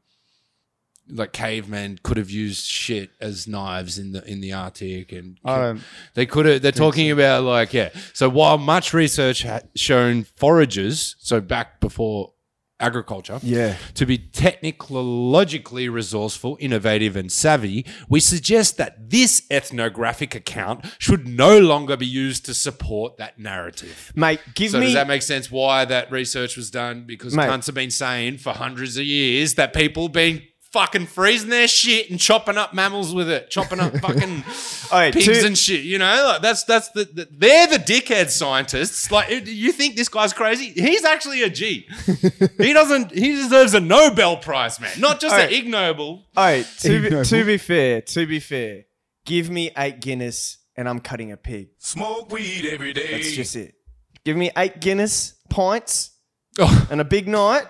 like cavemen could have used shit as knives in the in the Arctic, and um, they could have. They're talking about like yeah. So while much research had shown foragers, so back before agriculture, yeah. to be technologically resourceful, innovative and savvy, we suggest that this ethnographic account should no longer be used to support that narrative. Mate, give so me... So does that make sense why that research was done? Because Mate. cunts have been saying for hundreds of years that people been fucking freezing their shit and chopping up mammals with it, chopping up fucking right, pigs to- and shit. You know, like that's that's the, the they're the dickhead scientists. Like, you think this guy's crazy? He's actually a G. he doesn't. He deserves a Nobel Prize, man. Not just right. an Ig Nobel. All right. To be, to be fair, to be fair, give me eight Guinness and I'm cutting a pig. Smoke weed every day. That's just it. Give me eight Guinness pints oh. and a big night.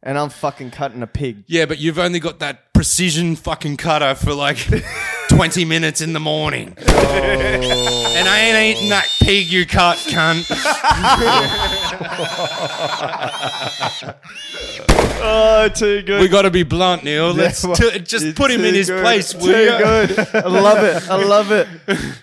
And I'm fucking cutting a pig. Yeah, but you've only got that precision fucking cutter for like twenty minutes in the morning. Oh. And I ain't eating that pig you cut, cunt. Oh, too good. We got to be blunt, Neil. Let's t- just put him in his good. place. Too good. I love it. I love it.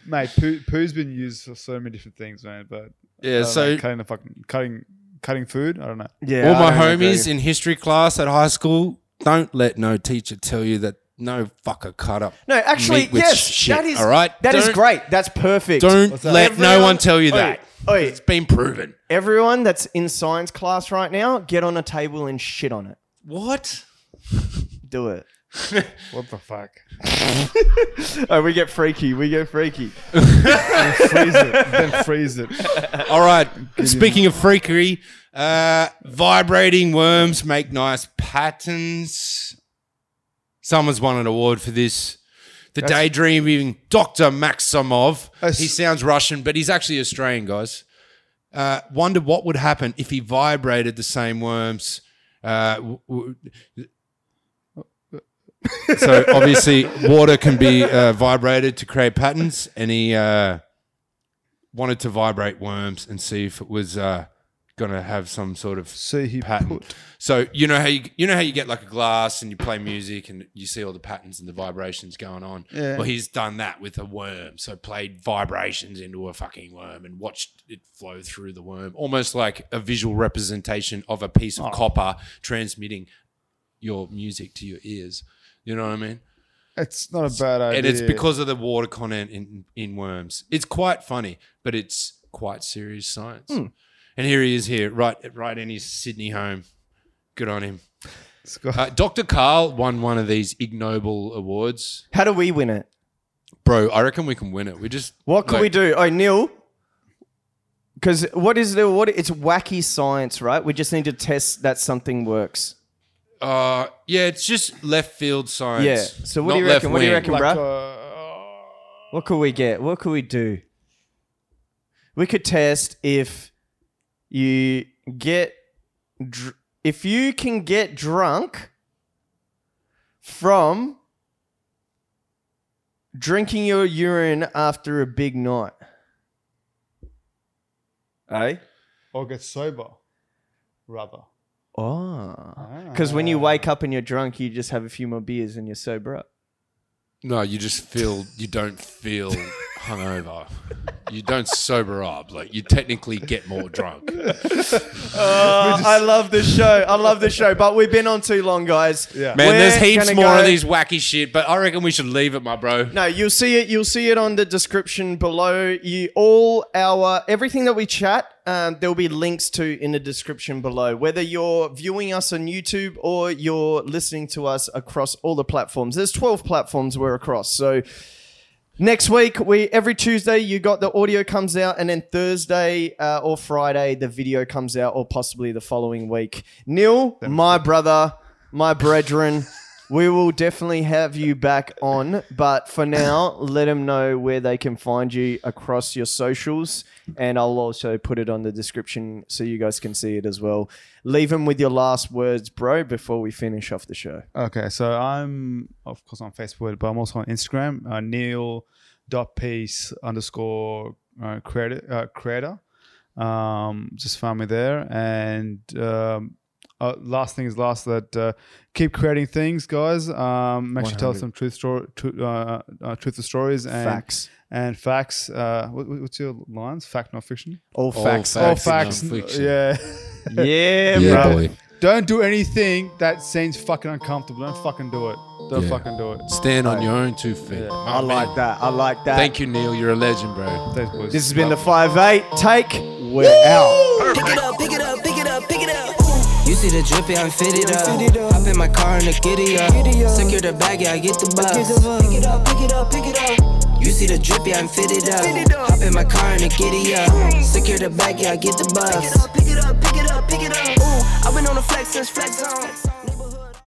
Mate, poo, poo's been used for so many different things, man. But yeah, so know, cutting the fucking cutting. Cutting food, I don't know. Yeah, all my homies agree. In history class at high school, don't let no teacher tell you that no fucker cut up. No, actually, yes, shit, that is all right. That don't, is great. That's perfect. Don't that? let everyone, no one tell you that. Oi, oi, it's been proven. Everyone that's in science class right now, get on a table and shit on it. What? Do it. What the fuck? Oh, we get freaky. We get freaky. Then freeze it. Then freeze it. All right. Good Speaking enough. of freakery, uh, vibrating worms make nice patterns. Someone's won an award for this. The That's- daydreaming Doctor Maximov. That's- he sounds Russian, but he's actually Australian, guys. Uh, wondered what would happen if he vibrated the same worms. Uh, w- w- So obviously water can be uh, vibrated to create patterns, and he uh, wanted to vibrate worms and see if it was uh, going to have some sort of so he pattern. Put. So you know how you, you know how you get like a glass and you play music and you see all the patterns and the vibrations going on? Yeah. Well, he's done that with a worm. So played vibrations into a fucking worm and watched it flow through the worm, almost like a visual representation of a piece of oh. copper transmitting your music to your ears. You know what I mean? It's not a bad idea. And it's because of the water content in, in worms. It's quite funny, but it's quite serious science. Mm. And here he is here, right right in his Sydney home. Good on him. Uh, Doctor Carl won one of these Ig Nobel Awards. How do we win it? Bro, I reckon we can win it. We just what could like, we do? Oh, Neil, because what is the what? It's wacky science, right? We just need to test that something works. Uh, yeah, it's just left field science. Yeah. So what do you reckon? Wing. What do you reckon, like, bro? Uh, what could we get? What could we do? We could test if you get dr- if you can get drunk from drinking your urine after a big night. Eh? Or get sober, rather. Oh. Because ah. when you wake up and you're drunk, you just have a few more beers and you're sober up. No, you just feel, you don't feel hungover. You don't sober up. Like, you technically get more drunk. uh, just... I love this show. I love this show. But we've been on too long, guys. Yeah. Man, We're there's heaps more go... of these wacky shit, but I reckon we should leave it, my bro. No, you'll see it. You'll see it on the description below. You all our everything that we chat, um, there'll be links to in the description below. Whether you're viewing us on YouTube or you're listening to us across all the platforms. There's twelve platforms we're across. So next week, we every Tuesday, you got the audio comes out, and then Thursday uh, or Friday, the video comes out, or possibly the following week. Neil, my brother, my brethren, we will definitely have you back on. But for now, let them know where they can find you across your socials, and I'll also put it on the description so you guys can see it as well. Leave them with your last words, bro, before we finish off the show. Okay, so I'm, of course, on Facebook, but I'm also on Instagram, uh, neil.peace underscore uh, creator. Uh, creator. Um, just find me there. And um, uh, last thing is last, that uh, keep creating things, guys. Um, make one hundred sure you tell some truth story, truth, uh, uh, truthful stories. And facts. And facts. Uh, what, what's your lines? Fact, not fiction? All facts. All facts. All facts. Yeah. Yeah, yeah, bro. Boy. Don't do anything that seems fucking uncomfortable. Don't fucking do it. Don't yeah. fucking do it. Stand on your own two feet. Yeah. I man. like that. I like that. Thank you, Neil. You're a legend, bro. Thanks, boys. This has been the five eight Take. We're Woo! out. Pick it up, pick it up, pick it up, pick it up. You see the drippy, I'm fitted up. Hop in my car and the giddy up. Secure the bag, yeah, I get the bus. Pick it up, pick it up, pick it up. You see the drippy, I'm fitted up. Hop in my car and the giddy up. Secure the bag, yeah, I get the bus. Pick it up, pick it up, pick it up, pick it up. Ooh, I've been on the flex since flex on.